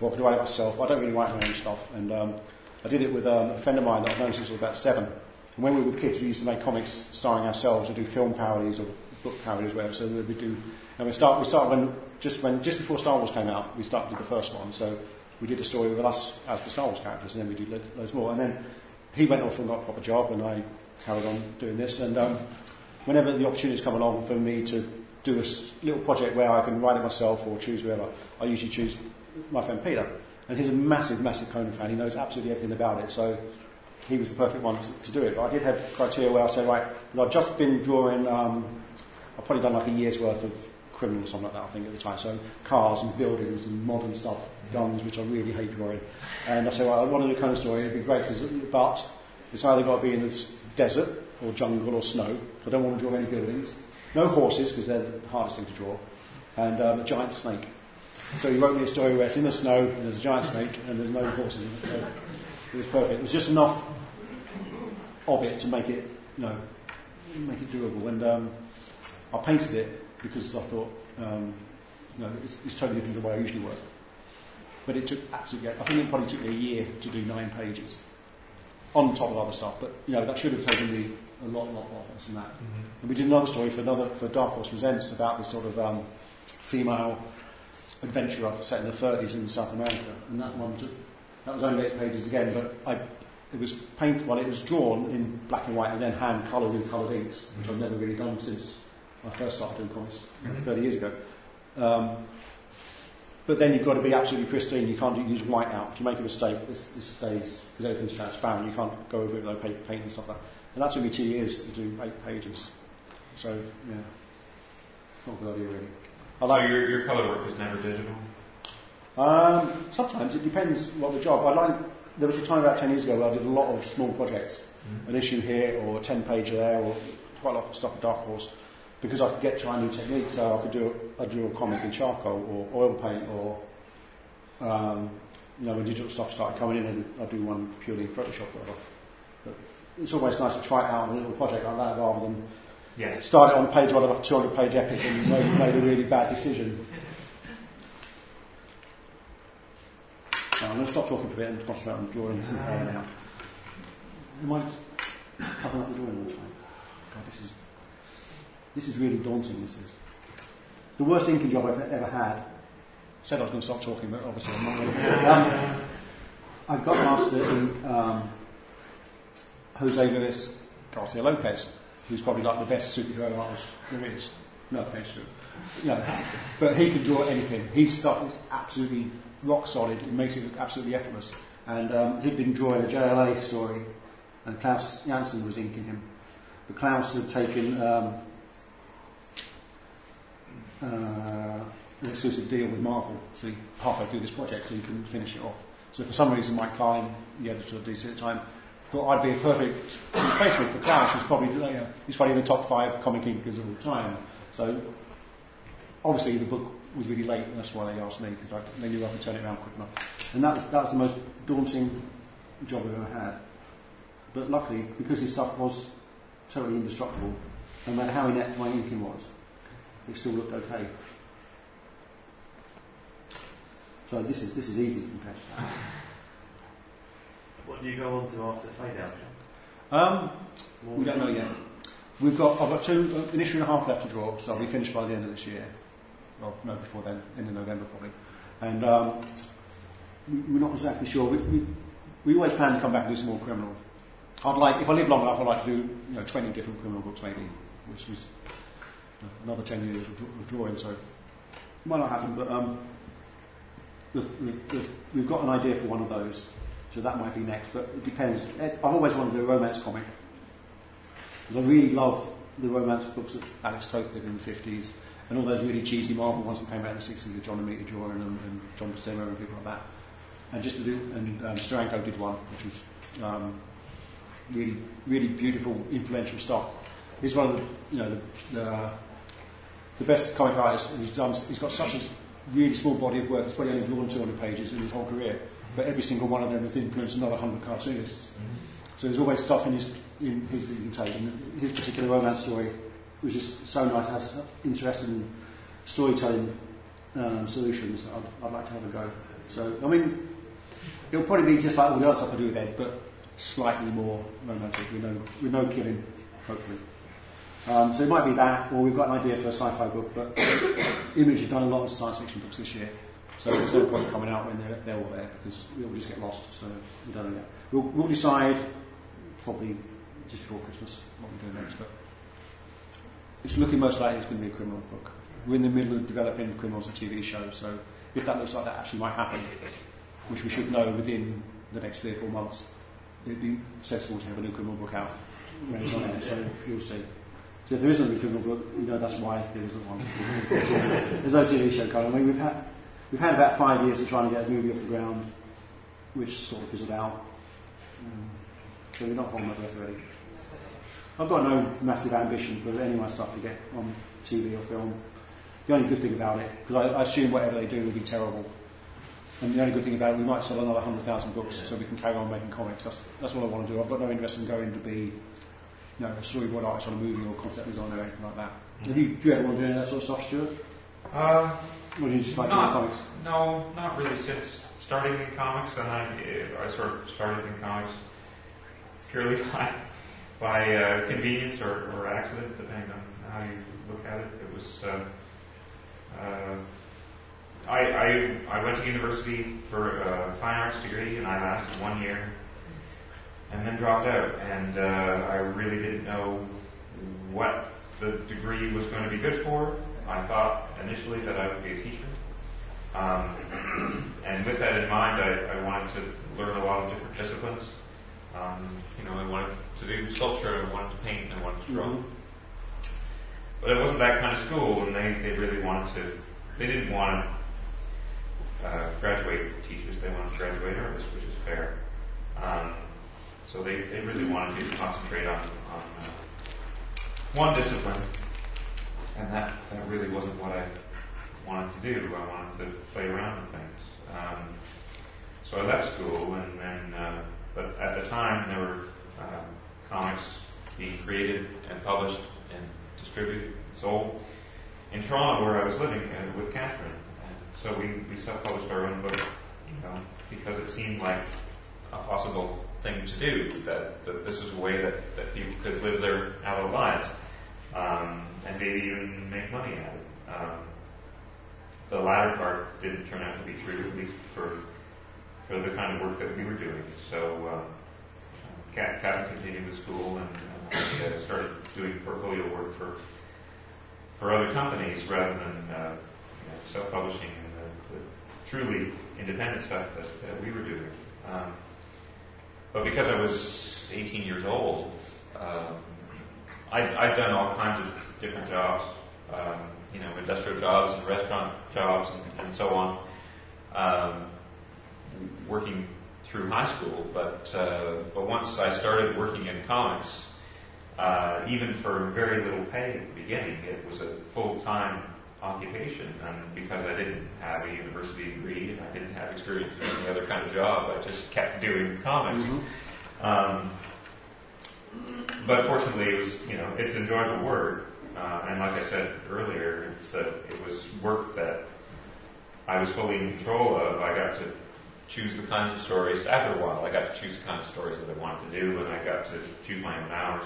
Well, I could write it myself. I don't really write my own stuff, and I did it with a friend of mine that I've known since I was about 7. And when we were kids, we used to make comics starring ourselves, or do film parodies or book parodies, or whatever. So we do, and we started just before Star Wars came out, we started the first one. So we did a story with us as the Star Wars characters, and then we did loads more. And then he went off and got a proper job, and I carried on doing this. And whenever the opportunities come along for me to do a little project where I can write it myself or choose whoever, I usually choose my friend Peter, and he's a massive, massive Conan fan. He knows absolutely everything about it, so he was the perfect one to do it. But I did have criteria where I said, right, I've just been drawing, I've probably done like a year's worth of Criminal or something like that, I think, at the time. So cars and buildings and modern stuff, guns, which I really hate drawing. And I said, well, I want to do a Conan story, it'd be great, but it's either got to be in the desert or jungle or snow. I don't want to draw any buildings. No horses, because they're the hardest thing to draw. And a giant snake. So he wrote me a story where it's in the snow and there's a giant snake and there's no horses in it. So it was perfect. It was just enough of it to make it, make it doable. And I painted it because I thought You know, it's totally different to the way I usually work. But it took absolutely, I think it probably took me a year to do 9 pages on top of other stuff. But, you know, that should have taken me a lot less than that. Mm-hmm. And we did another story for Dark Horse Presents about this sort of female adventurer set in the 30s in South America. And that one took, that was only 8 pages again, but it was painted, well, it was drawn in black and white and then hand coloured in coloured inks, which I've never really done since I first started doing comics 30 years ago. But then you've got to be absolutely pristine. You can't use white out. If you make a mistake, this stays, because everything's transparent. You can't go over it with paint and stuff like that. And that took me 2 years to do 8 pages. So, yeah, not a good idea, really. So your colour work is never digital? Sometimes. It depends what the job. There was a time about 10 years ago where I did a lot of small projects. Mm-hmm. An issue here or a 10-page there or quite a lot of stuff at Dark Horse. Because I could get trying new techniques, so I could do a comic in charcoal or oil paint, or when digital stuff started coming in, and I do one purely in Photoshop or whatever. But it's always nice to try it out on a little project like that rather than start it on page one of a 200-page epic and made a really bad decision. So I'm going to stop talking for a bit and concentrate on drawings and hair now. You might cover up the drawing all the time. God, This is really daunting, this is. The worst inking job I've ever had. Said I was going to stop talking, but obviously I'm not going to. I got master in Jose Luis Garcia Lopez, who's probably like the best superhero artist there is. No offense to him. No. But he can draw anything. His stuff is absolutely rock solid. It makes it look absolutely effortless. And he'd been drawing a JLA story, and Klaus Janson was inking him. But Klaus had taken... an exclusive deal with Marvel, so he halfway through this project, so he couldn't finish it off. So for some reason, Mike Carlin, the editor of DC at the time, thought I'd be a perfect replacement for Klaus, who's probably in the top 5 comic inkers of all time. So obviously the book was really late, and that's why they asked me, because they knew I could turn it around quick enough. And that was the most daunting job I've ever had. But luckily, because his stuff was totally indestructible, no matter how inept my inking was, it still looked okay. So this is easy compared to that. What do you go on to after Fade Out, John? We don't know yet. I've got an issue and a half left to draw, so I'll be finished by the end of this year. Well, no, before then, end of November probably. And we're not exactly sure. We always plan to come back and do some more criminal. If I live long enough, I'd like to do 20 different criminal books maybe, which was another 10 years of drawing, so it might not happen, but we've got an idea for one of those, so that might be next, but it depends. I've always wanted to do a romance comic, because I really love the romance books that Alex Toth did in the 50s, and all those really cheesy Marvel ones that came out in the 60s, with John Romita Jr. and John Buscema and people like that, and Steranko did one, which was really, really beautiful, influential stuff. He's one of the best comic artist who's done. He's got such a really small body of work. He's probably only drawn 200 pages in his whole career, but every single one of them has influenced another 100 cartoonists. Mm-hmm. So there's always stuff in his that you can take. And his particular romance story was just so nice. Has interesting storytelling solutions. I'd like to have a go. So I mean, it'll probably be just like all the other stuff I do with Ed, but slightly more romantic. With no killing, hopefully. So it might be that, or we've got an idea for a sci-fi book, but Image have done a lot of science fiction books this year, so there's no point coming out when they're all there, because we'll just get lost, so we don't know yet. We'll decide, probably just before Christmas, what we're doing next, but it's looking most likely it's going to be a criminal book. We're in the middle of developing Criminal as a TV show, so if that looks like that actually might happen, which we should know within the next 3 or 4 months, it'd be sensible to have a new criminal book out when it's on air, so you'll see. So if there isn't a criminal book, that's why there isn't one. There's no TV show coming. I mean, we've had about 5 years of trying to get a movie off the ground, which sort of fizzled out. So we're not on that yet, really. I've got no massive ambition for any of my stuff to get on TV or film. The only good thing about it, because I assume whatever they do will be terrible, and the only good thing about it, we might sell another 100,000 books, so we can carry on making comics. That's what I want to do. I've got no interest in going to be a storyboard artist on a movie or concept design or anything like that. Mm-hmm. Do you ever want to do any of that sort of stuff, Stuart? What did you just like in comics? No, not really. Since starting in comics, and I sort of started in comics purely by convenience or accident, depending on how you look at it. It was I went to university for a fine arts degree, and I lasted 1 year, and then dropped out. And I really didn't know what the degree was going to be good for. I thought initially that I would be a teacher. And with that in mind, I wanted to learn a lot of different disciplines. I wanted to do sculpture, I wanted to paint, I wanted to draw. Mm-hmm. But it wasn't that kind of school, and they really wanted to, they didn't want to graduate teachers, they wanted to graduate artists, which is fair. So they really wanted to concentrate on one discipline, and that really wasn't what I wanted to do. I wanted to play around with things. So I left school, and then, but at the time there were comics being created and published and distributed and sold in Toronto, where I was living with Catherine. And so we self-published our own book, because it seemed like a possible thing to do, that this was a way that people could live their adult lives, and maybe even make money at it. The latter part didn't turn out to be true, at least for the kind of work that we were doing. So Catherine continued with school, and started doing portfolio work for other companies rather than self-publishing and the truly independent stuff that we were doing. But because I was 18 years old, I'd done all kinds of different jobs, industrial jobs and restaurant jobs and so on, working through high school. But once I started working in comics, even for very little pay at the beginning, it was a full-time occupation. And because I didn't have a university degree and I didn't have experience in any other kind of job, I just kept doing comics. Mm-hmm. But fortunately, it was, it's enjoyable work. And like I said earlier, it was work that I was fully in control of. I got to choose the kinds of stories. After a while, I got to choose the kinds of stories that I wanted to do, and I got to choose my own hours.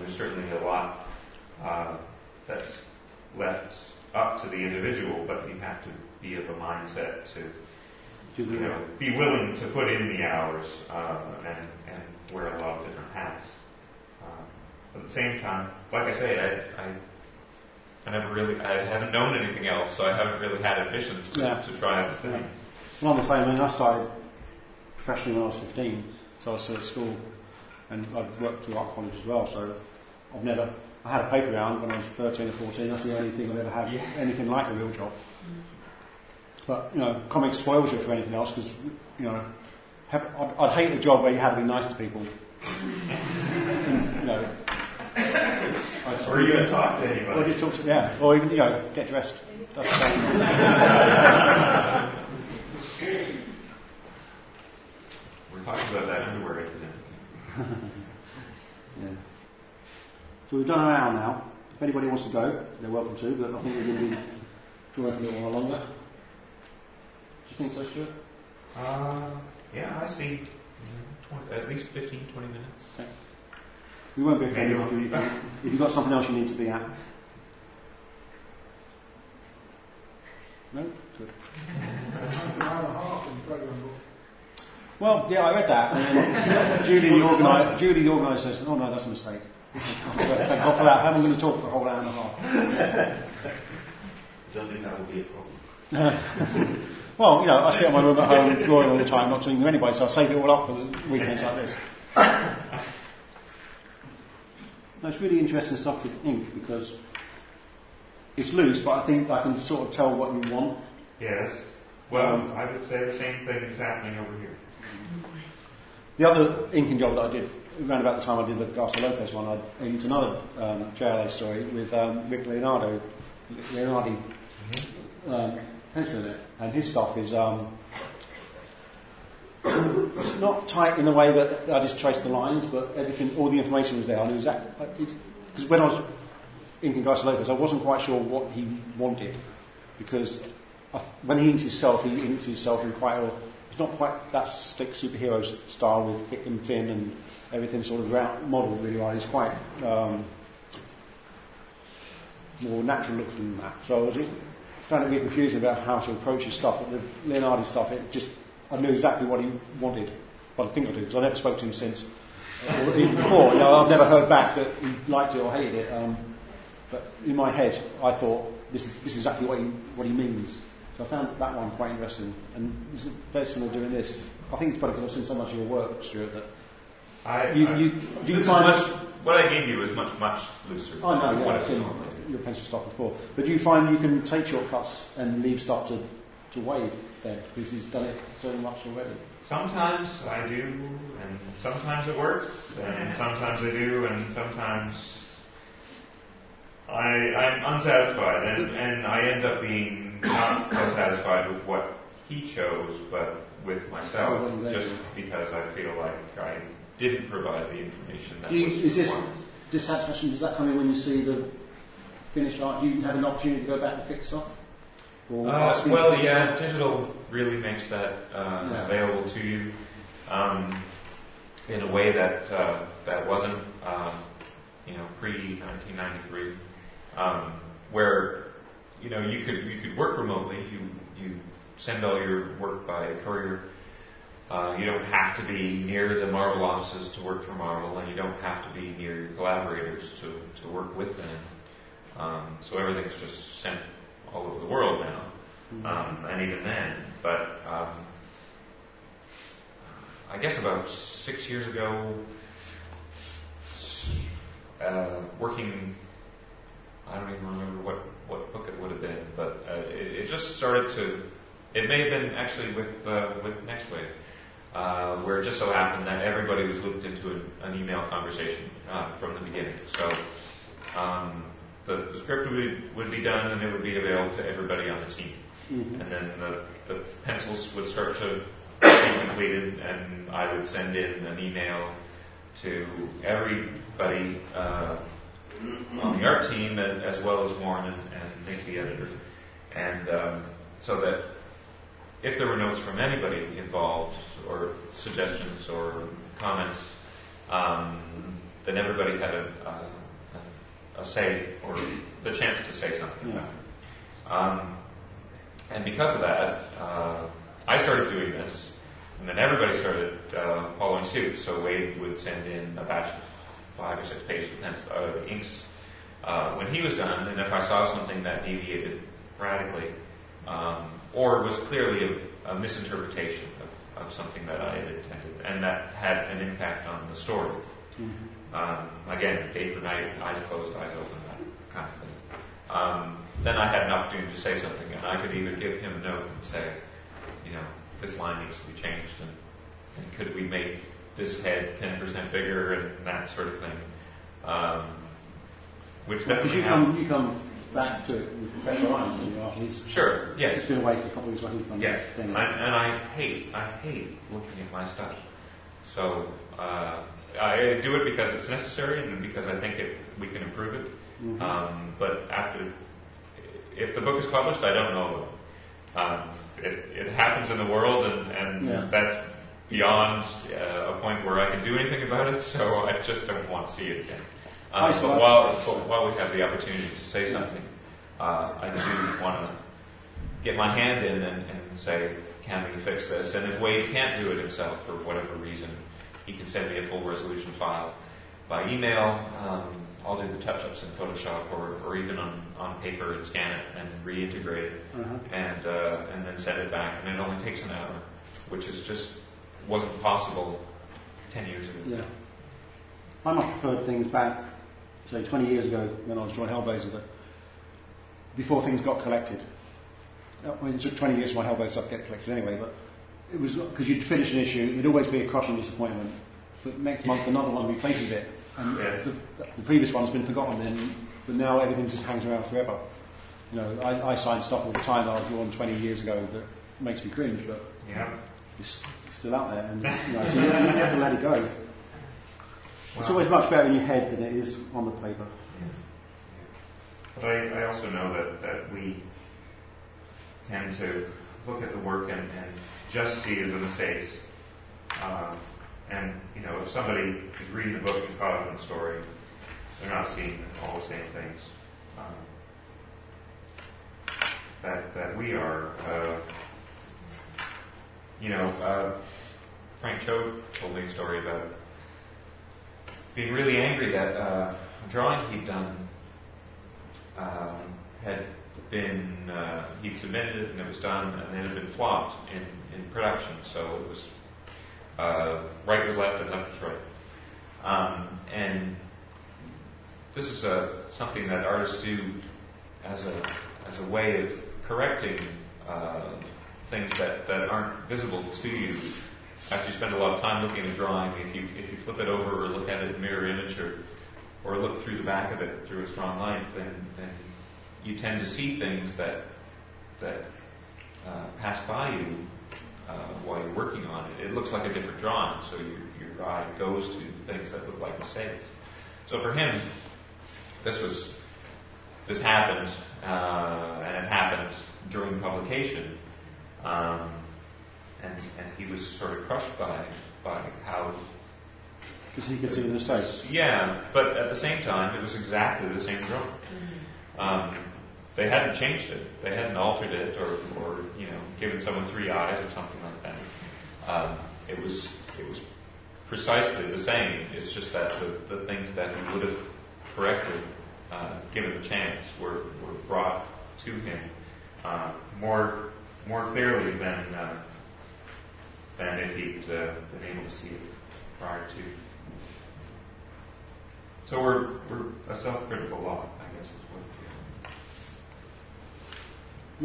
There's certainly a lot that's left up to the individual, but you have to be of a mindset to be willing to put in the hours and wear a lot of different hats. At the same time, like I say, I haven't known anything else, so I haven't really had ambitions to try other things. Yeah. Well, I'm the same. I mean, I started professionally when I was 15, so I was still at school, and I'd worked through art college as well, so I had a paper round when I was 13 or 14. That's the only thing I've ever had anything like a real job. But, comics spoils you for anything else, because, I'd hate a job where you had to be nice to people. Or even talk to anybody. Or just talk to, or even, get dressed. That's We're talking about that underwear incident. Yeah. So we've done an hour now. If anybody wants to go, they're welcome to, but I think we're going to be drawing for a little while longer. Do you think so, Stuart? I see. 15, 20 minutes. Okay. We won't be offended if you think. If you've got something else you need to be at. No? Good. Well, I read that. Julie, the organiser, says, oh no, that's a mistake. Thank God for that. I'm going to talk for a whole hour and a half. I don't think that will be a problem. Well, I sit on my room at home drawing all the time, not talking to anybody, so I save it all up for the weekends like this. Now, it's really interesting stuff with ink, because it's loose, but I think I can sort of tell what you want. Yes. Well, I would say the same thing is happening over here. The other inking job that I did, around about the time I did the Garcia Lopez one, I inked another JLA story with Rick Leonardi. Mm-hmm. And his stuff is it's not tight in the way that I just traced the lines, but all the information was there. I knew exactly, because when I was inconclusive because I wasn't quite sure what he wanted, because when he inks himself in quite a... It's not quite that slick superhero style with thick and thin and everything sort of round model really right. He's quite more natural looking than that. So I found it a bit confusing about how to approach his stuff, but the Leonardi stuff, I knew exactly what he wanted. Well, I think I do, because I never spoke to him since. Or even before, I've never heard back that he liked it or hated it. But in my head, I thought, this is exactly what he means. So I found that one quite interesting. And it's very similar doing this. I think it's probably because I've seen so much of your work, Stuart, that... what I gave you is much, much looser than what I've seen normally. Your pencil stuff before, but do you find you can take shortcuts and leave stuff to Wade then, because he's done it so much already? Sometimes I do, and sometimes it works, and sometimes I do, and sometimes I'm unsatisfied, and I end up being not as satisfied with what he chose, but with myself, just because I feel like I didn't provide the information that was required. Is this dissatisfaction? Does that come in when you see the finished art? Do you have an opportunity to go back and fix stuff? Digital really makes that available to you in a way that that wasn't, pre-1993, where you could work remotely. You send all your work by courier. You don't have to be near the Marvel offices to work for Marvel, and you don't have to be near your collaborators to work with them. So everything's just sent all over the world now, and even then. But I guess about 6 years ago, I don't even remember what book it would have been, but it just started to... It may have been actually with Next Wave, where it just so happened that everybody was looped into an email conversation from the beginning. So... The script would be done, and it would be available to everybody on the team. Mm-hmm. And then the pencils would start to be completed, and I would send in an email to everybody on the art team, as well as Warren and Nick, the editor. And so that if there were notes from anybody involved, or suggestions, or comments, then everybody had a say, or the chance to say something about it. And because of that, I started doing this, and then everybody started following suit. So Wade would send in a batch of 5 or 6 pages of inks when he was done, and if I saw something that deviated radically, or was clearly a misinterpretation of something that I had intended, and that had an impact on the story. Mm-hmm. Again, day for night, eyes closed, eyes open, that kind of thing. Then I had an opportunity to say something, and I could either give him a note and say, this line needs to be changed, and could we make this head 10% bigger, and that sort of thing. You come back to it with fresh eyes, and sure, yes. He's been away for a couple of weeks while he's done this thing. And I hate looking at my stuff. So, I do it because it's necessary and because I think we can improve it. Mm-hmm. But if the book is published, I don't know. It happens in the world, and that's beyond a point where I can do anything about it. So I just don't want to see it again. But while we have the opportunity to say something, I do want to get my hand in and say, "Can we fix this?" And if Wade can't do it himself for whatever reason, he can send me a full resolution file by email. I'll do the touch-ups in Photoshop or even on paper and scan it and reintegrate it and then send it back. And it only takes an hour, which is just wasn't possible 10 years ago. Yeah. I much preferred things back, say, 20 years ago when I was drawing Hellblazer, but before things got collected. I mean, it took 20 years for my Hellblazer stuff to get collected anyway, but... It was because you'd finish an issue, it'd always be a crushing disappointment. But next month, another one replaces it, and the previous one's been forgotten. But now everything just hangs around forever. I sign stuff all the time that I've drawn 20 years ago that makes me cringe, but it's still out there, and so you never let it go. Wow. It's always much better in your head than it is on the paper. Yeah. But I also know that we tend to look at the work and just see the mistakes. And, you know, if somebody is reading the book and caught up in the story, they're not seeing all the same things that we are. Frank Cho told me a story about being really angry that a drawing he'd done had been, he'd submitted it and it was done, and it had been flopped in production, so it was right was left and left was right. And this is something that artists do as a way of correcting things that aren't visible to you after you spend a lot of time looking at a drawing. If you flip it over or look at it in mirror image or look through the back of it through a strong light, then you tend to see things that pass by you while you're working on it. It looks like a different drawing, so your eye goes to things that look like mistakes. So for him, this happened, and it happened during publication. And he was sort of crushed by how... Because he could see the mistakes. Yeah, but at the same time, it was exactly the same drawing. Mm-hmm. They hadn't changed it. They hadn't altered it or given someone three eyes or something like that. It was precisely the same. It's just that the things that he would have corrected, given the chance, were brought to him more clearly than if he'd been able to see it prior to. So we're a self-critical lot, I guess, is what it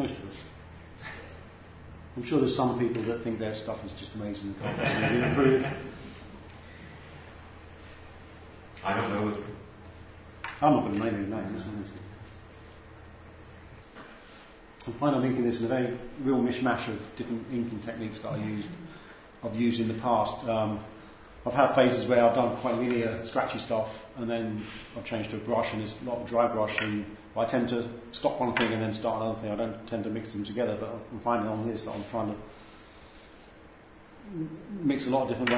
is. Most of us. I'm sure there's some people that think their stuff is just amazing and can't be improved. I don't know. I'm not going to name any names, honestly. I find I'm inking this in a very real mishmash of different inking techniques that I've used in the past. I've had phases where I've done quite linear, scratchy stuff, and then I've changed to a brush, and there's a lot of dry brush, and I tend to stop one thing and then start another thing. I don't tend to mix them together, but I'm finding on this that I'm trying to mix a lot of different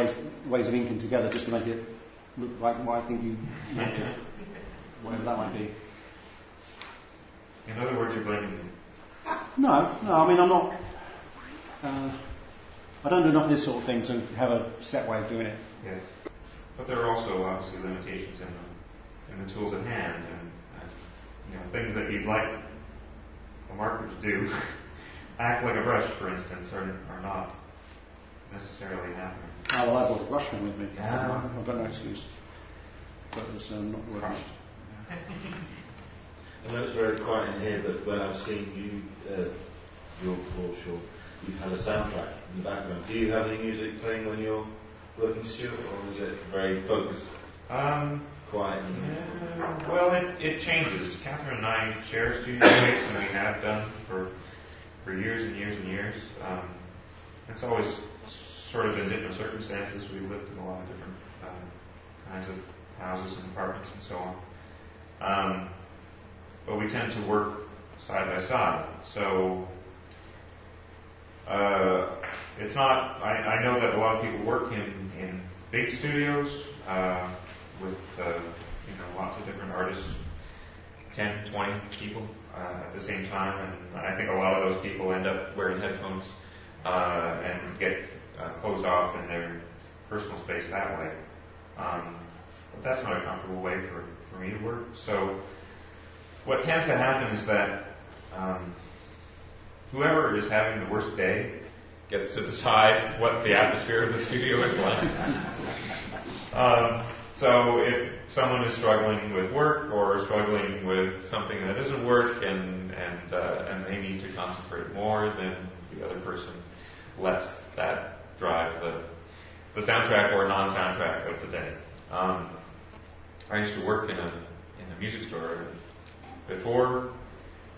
ways of inking together just to make it look like what I think you want it, whatever that might be. In other words, you're blaming them. No, I mean, I'm not... I don't do enough of this sort of thing to have a set way of doing it. Yes. But there are also, obviously, limitations in the tools at hand, and things that you'd like a marker to do, act like a brush, for instance, are not necessarily happening. Oh, well, I brought a brush pen with me. I've got no excuse. But it's not working. I know it's very quiet in here, but when I've seen you, your foreshore, you've had a soundtrack in the background. Do you have any music playing when you're working, Stuart, or is it very focused, quiet? Well, it changes. Catherine and I share studio space, and we have done for years and years and years. It's always sort of in different circumstances. We've lived in a lot of different kinds of houses and apartments and so on. But we tend to work side by side. So it's not... I know that a lot of people work in big studios with lots of different artists, 10, 20 people at the same time, and I think a lot of those people end up wearing headphones and get closed off in their personal space that way. But that's not a comfortable way for me to work. So what tends to happen is that whoever is having the worst day gets to decide what the atmosphere of the studio is like. So if someone is struggling with work or struggling with something that isn't work and they need to concentrate more, then the other person lets that drive the soundtrack or non-soundtrack of the day. I used to work in a music store. Before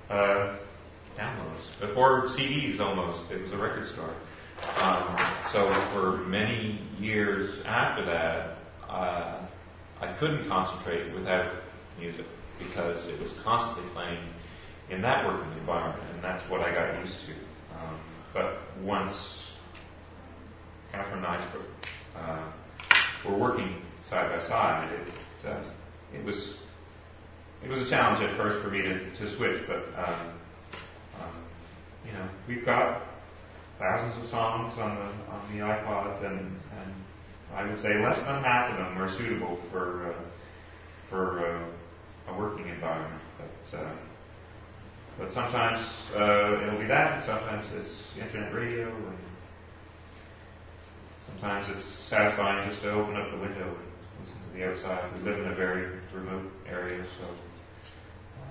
downloads, before CDs almost, it was a record store. So for many years after that, I couldn't concentrate without music. because it was constantly playing in that working environment, and that's what I got used to. But once Catherine and I were working side by side, it was a challenge at first for me to switch, but you know, we've got thousands of songs on the iPod, and I would say less than half of them are suitable for a working environment. But sometimes it'll be that, and sometimes it's internet radio, and sometimes it's satisfying just to open up the window and listen to the outside. We live in a very remote area, so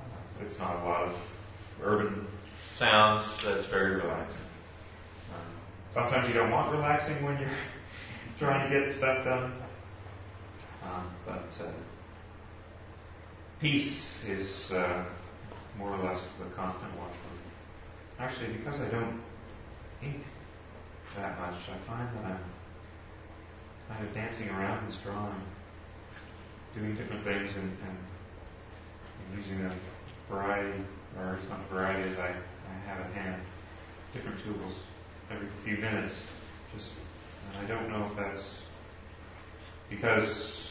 it's not a lot of urban sounds. That's very relaxing. Sometimes you don't want relaxing when you're trying to get stuff done. But peace is more or less the constant watchword. Actually, because I don't ink that much, I find that I'm kind of dancing around this drawing, doing different things and using a variety, or it's not a variety as I have at hand, different tools every few minutes. And I don't know if that's because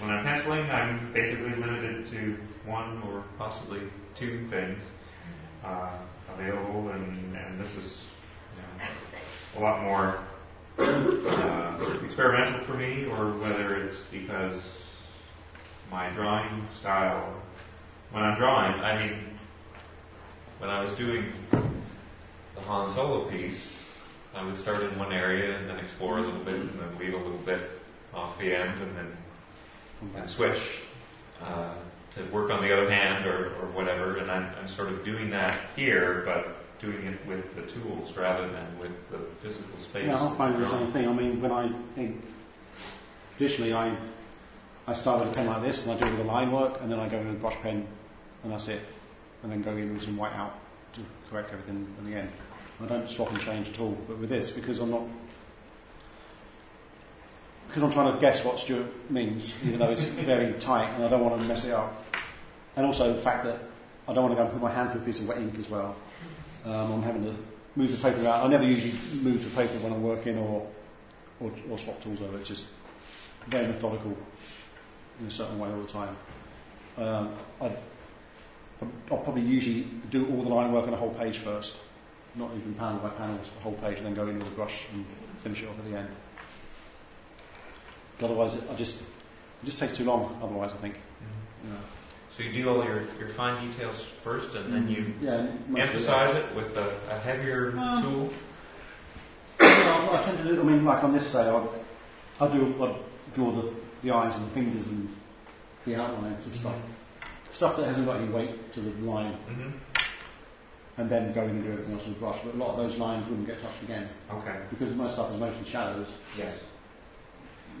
when I'm penciling, I'm basically limited to one or possibly two things available, and this is, you know, a lot more experimental for me, or whether it's because my drawing style, when I'm drawing, I mean, when I was doing the Han Solo piece, I would start in one area and then explore a little bit and then leave a little bit off the end and then switch to work on the other hand or whatever. And I'm sort of doing that here, but doing it with the tools rather than with the physical space. Yeah, I find the same thing. I mean, when I think, traditionally I start with a pen like this and I do all the line work and then I go in with a brush pen and that's it. And then go in with some white out to correct everything at the end. I don't swap and change at all, but with this, because I'm trying to guess what Stuart means, even though it's very tight, and I don't want to mess it up. And also the fact that I don't want to go and put my hand through a piece of wet ink as well. I'm having to move the paper out. I never usually move the paper when I'm working or swap tools over. It's just very methodical in a certain way all the time. I'll probably usually do all the line work on a whole page first. Not even panel by panel, the whole page, and then go in with a brush and finish it off at the end. But otherwise, it just takes too long. Otherwise, I think. Mm-hmm. Yeah. So you do all your fine details first, and then you emphasize it with a heavier tool. I tend to do. I mean, like on this side, I draw the eyes and the fingers and the outlines and stuff that hasn't got any weight to the line. Mm-hmm. And then go in and do everything else with a brush. But a lot of those lines wouldn't get touched again. Okay. Because my stuff is mostly shadows. Yes.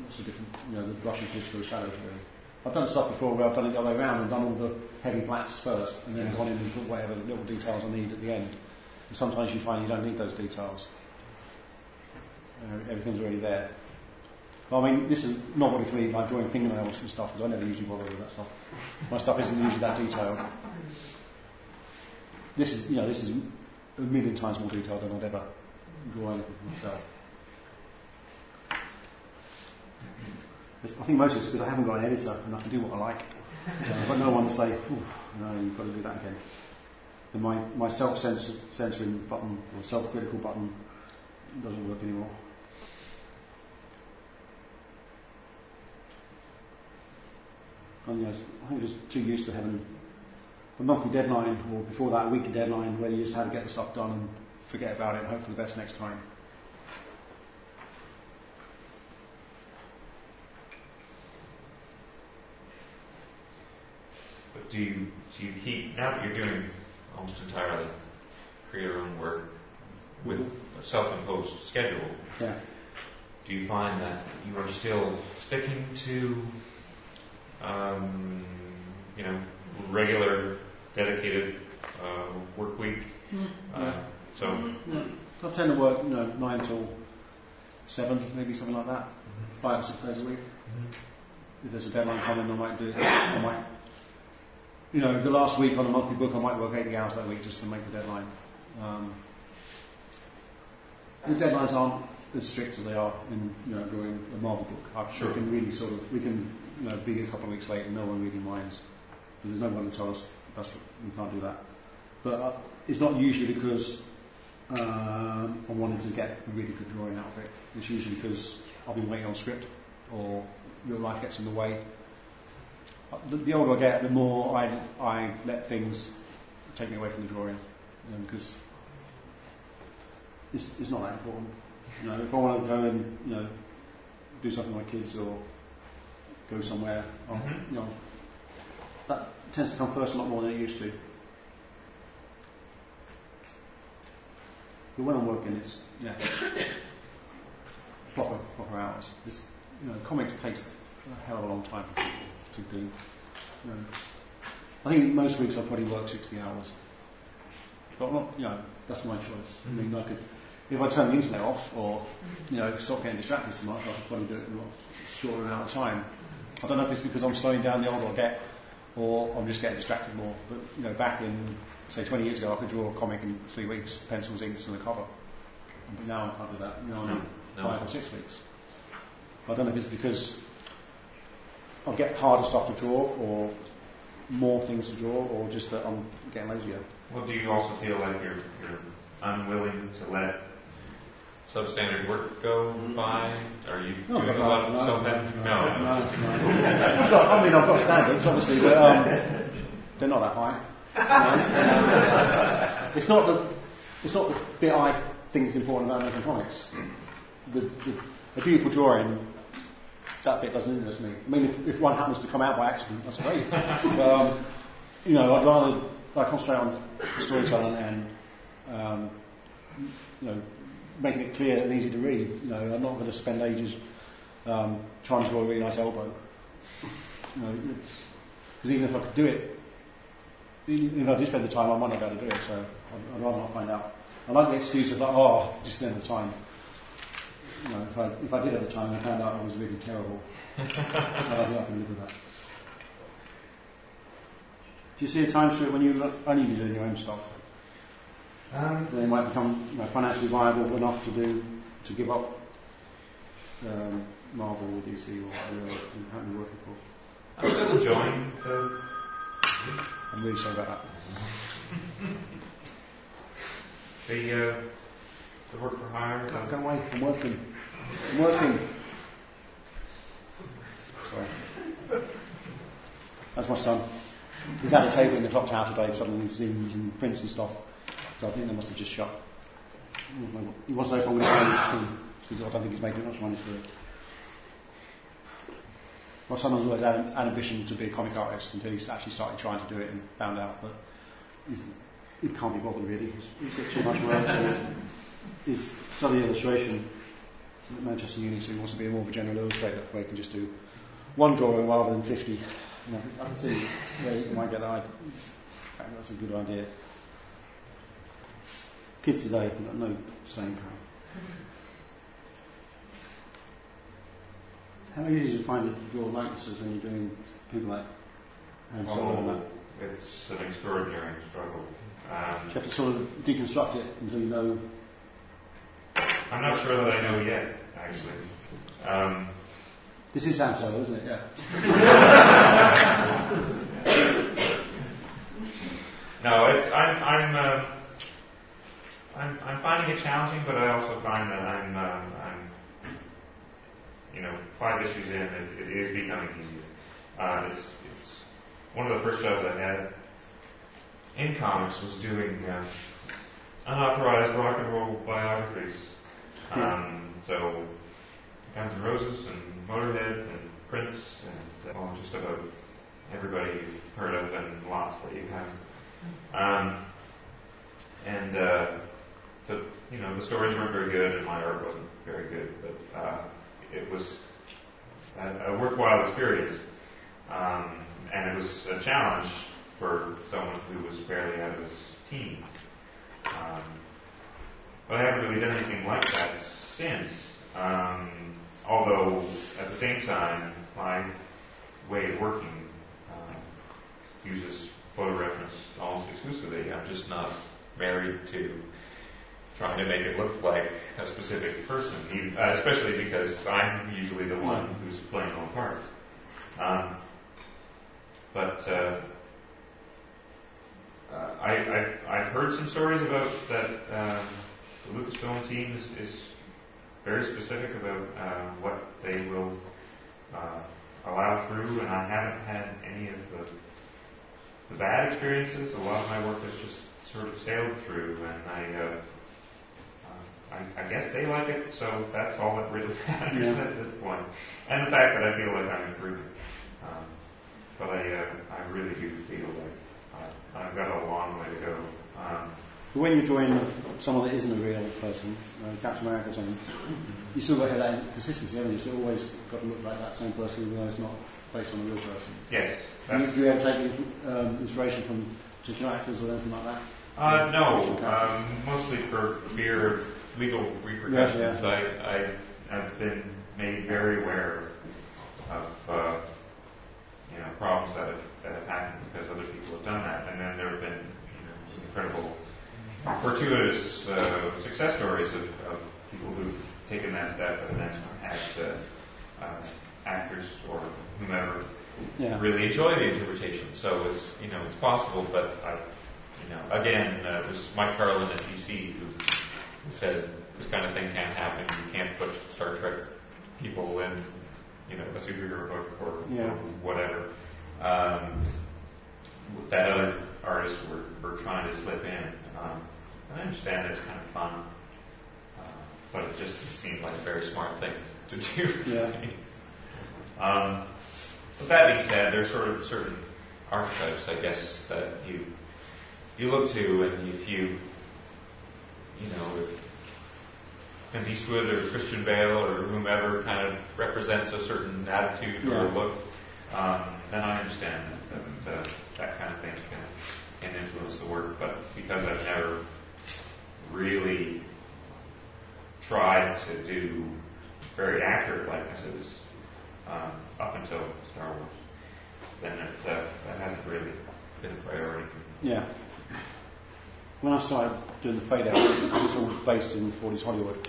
Lots of different, you know, the brush is just for the shadows really. I've done stuff before where I've done it the other way around and done all the heavy blacks first and then gone in and put whatever little details I need at the end. And sometimes you find you don't need those details. Everything's already there. Well, I mean, this is not really for me, like drawing fingernails and stuff, because I never usually bother with that stuff. My stuff isn't usually that detailed. This is, you know, this is a million times more detailed than I'd ever draw anything myself. I think mostly it's because I haven't got an editor and I can do what I like. I've got no one to say, no, you've got to do that again. And my self-censoring button, or self-critical button, doesn't work anymore. And, you know, I think I'm just too used to having a monthly deadline, or before that, a weekly deadline, where you just had to get the stuff done and forget about it and hope for the best next time. But do you keep, now that you're doing almost entirely creator-owned work with a self-imposed schedule, yeah, do you find that you are still sticking to, you know, regular dedicated work week? I tend to work 9 till 7, maybe something like that, 5 or 6 days a week. Mm-hmm. If there's a deadline coming, I might do it. I might you know, the last week on a monthly book, I might work 80 hours that week just to make the deadline. The deadlines aren't as strict as they are in, you know, drawing a Marvel book. Sure. We can really sort of, we can, you know, be a couple of weeks late and no one really minds. There's no one to tell us that's we can't do that. But it's not usually because I wanted to get a really good drawing out of it. It's usually because I've been waiting on script or real life gets in the way. The older I get, the more I let things take me away from the drawing, because it's not that important. You know, if I want to go and, you know, do something with my kids or go somewhere, you know, that tends to come first a lot more than it used to. But when I'm working, it's proper hours. It's, you know, comics takes a hell of a long time for people to do. You know, I think most weeks I probably work 60 hours, but I'm not, you know, that's my choice. Mm-hmm. I mean, I could, if I turn the internet off or, you know, stop getting distracted so much, I could probably do it in a lot shorter amount of time. I don't know if it's because I'm slowing down the older I get, or I'm just getting distracted more. But, you know, back in, say, 20 years ago, I could draw a comic in 3 weeks, pencils, inks, and a cover. But now I can't do that. Now I'm 5 or 6 weeks. I don't know if it's because I get harder stuff to draw, or more things to draw, or just that I'm getting lazier. Well, do you also feel like you're unwilling to let substandard work go by? Are you doing a lot of self-editing? No. I mean, I've got standards, obviously, but they're not that high. No. It's not the bit I think is important about making comics. A beautiful drawing, that bit doesn't interest me. I mean, if one happens to come out by accident, that's great. But, you know, I'd rather concentrate on storytelling and you know, making it clear and easy to read. You know, I'm not going to spend ages trying to draw a really nice elbow. You know, because even if I could do it, even if I did spend the time, I might not be able to do it. So I'd rather not find out. I like the excuse of like, oh, I just didn't have the time. You know, if I did have the time, and I found out I was really terrible. I think I can live with that. Do you see a time stream when you only be doing your own stuff? They might become, you know, financially viable enough to give up Marvel or DC or whatever you happen to be working for. I'm still enjoying the... I'm really sorry about that. The work for hire. Go away, I'm working. Sorry. That's my son. He's at a table in the clock tower today, suddenly he's in prints and stuff. So I think they must have just shot. He wants to know if I'm going to join his team, because I don't think he's making much money for it. My son has always had an ambition to be a comic artist until he's actually started trying to do it and found out that he can't be bothered really. He's got too much work. He's studying illustration at Manchester Uni, so he wants to be more of a general illustrator where he can just do one drawing rather than 50. You know, I can see where you might get that idea. That's a good idea. Kids today have got no staying power. How easy do you find it to draw likenesses when you're doing people like Hans Solo? It's an extraordinary struggle. You have to sort of deconstruct it until you know. I'm not sure that I know yet, actually. This is Sam Solo, isn't it? Yeah. No, it's I'm finding it challenging, but I also find that I'm you know, 5 issues in, it is becoming easier. It's one of the first jobs I had in comics was doing unauthorized rock and roll biographies. So Guns N' Roses and Motorhead and Prince and well, just about everybody you've heard of and lots that you haven't. And the, you know, the stories weren't very good and my art wasn't very good, but it was a worthwhile experience. And it was a challenge for someone who was barely out of his teens. But I haven't really done anything like that since. Although, at the same time, my way of working uses for the reference almost exclusively. I'm just not married to trying to make it look like a specific person, especially because I'm usually the one who's playing all the parts. I've heard some stories about that the Lucasfilm team is very specific about what they will allow through, and I haven't had any of the bad experiences. A lot of my work has just sort of sailed through, and I guess they like it, so that's all that really matters at this point. And the fact that I feel like I'm improving. But I really do feel like I've got a long way to go. When you join someone that isn't a real person, Captain America or something, you still got to have that consistency, haven't you? You've always got to look like that same person, even though it's not based on a real person. Yes. Do you ever take inspiration from particular actors or anything like that? No, mostly for fear of legal repercussions. Yes, yeah. I have been made very aware of problems that have happened because other people have done that, and then there have been incredible fortuitous success stories of people who've taken that step and then had actors or whomever really enjoy the interpretation. So it's it's possible, but Again, it was Mike Carlin at DC who said this kind of thing can't happen. You can't put Star Trek people in, a superhero book or whatever. That other artists were trying to slip in. And I understand that's kind of fun, but it just seemed like a very smart thing to do. Yeah. But that being said, there's sort of certain archetypes, I guess, that you look to, and if if Clint Eastwood or Christian Bale or whomever kind of represents a certain attitude or look, then I understand that kind of thing can influence the work. But because I've never really tried to do very accurate likenesses up until Star Wars, then that hasn't really been a priority for me. Yeah. When I started doing The Fade Out, it was all based in 40s Hollywood.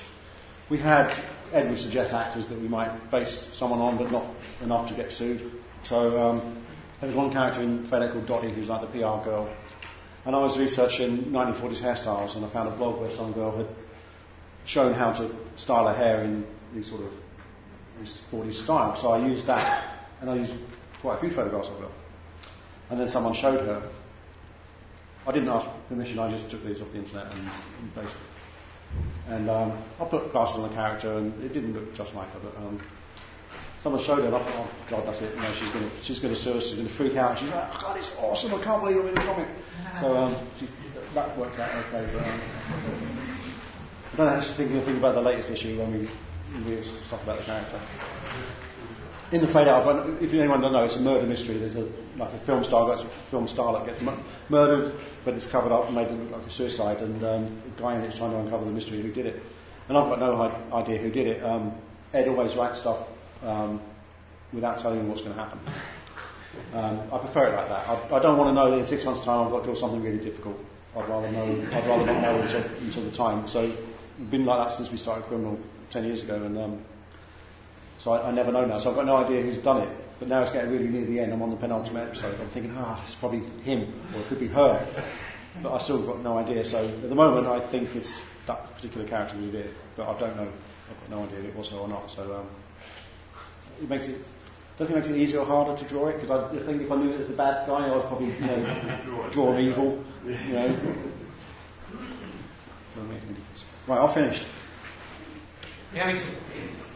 We had Ed would suggest actors that we might base someone on, but not enough to get sued. So there was one character in Fade Out called Dottie, who's like the PR girl. And I was researching 1940s hairstyles, and I found a blog where some girl had shown how to style her hair in these sort of these 40s style. So I used that, and I used quite a few photographs of her. And then someone showed her. I didn't ask permission, I just took these off the internet and based it. And I put glasses on the character, and it didn't look just like her, but someone showed her, and I thought, oh God, that's it, she's going to sue us, she's going to freak out, and she's like, oh God, it's awesome, I can't believe I'm in a comic. So that worked out okay, but I don't know how she's thinking about the latest issue when we read stuff about the character. In The Fade Out, if anyone doesn't know, it's a murder mystery. There's a film star, that's a film star that gets murdered, but it's covered up and made it look like a suicide. And a guy in it's trying to uncover the mystery who did it. And I've got no idea who did it. Ed always writes stuff without telling him what's going to happen. I prefer it like that. I don't want to know that in 6 months' time I've got to draw something really difficult. I'd rather not know until the time. So it's been like that since we started Criminal 10 years ago, and. So I never know now. So I've got no idea who's done it. But now it's getting really near the end. I'm on the penultimate episode. I'm thinking, it's probably him, or it could be her. But I still got no idea. So at the moment, I think it's that particular character who did it. But I don't know. I've got no idea if it was her or not. So don't you think it makes it easier or harder to draw it? Because I think if I knew it was a bad guy, I'd probably draw evil. Doesn't make any difference. Right, I'll finish. Yeah, me too.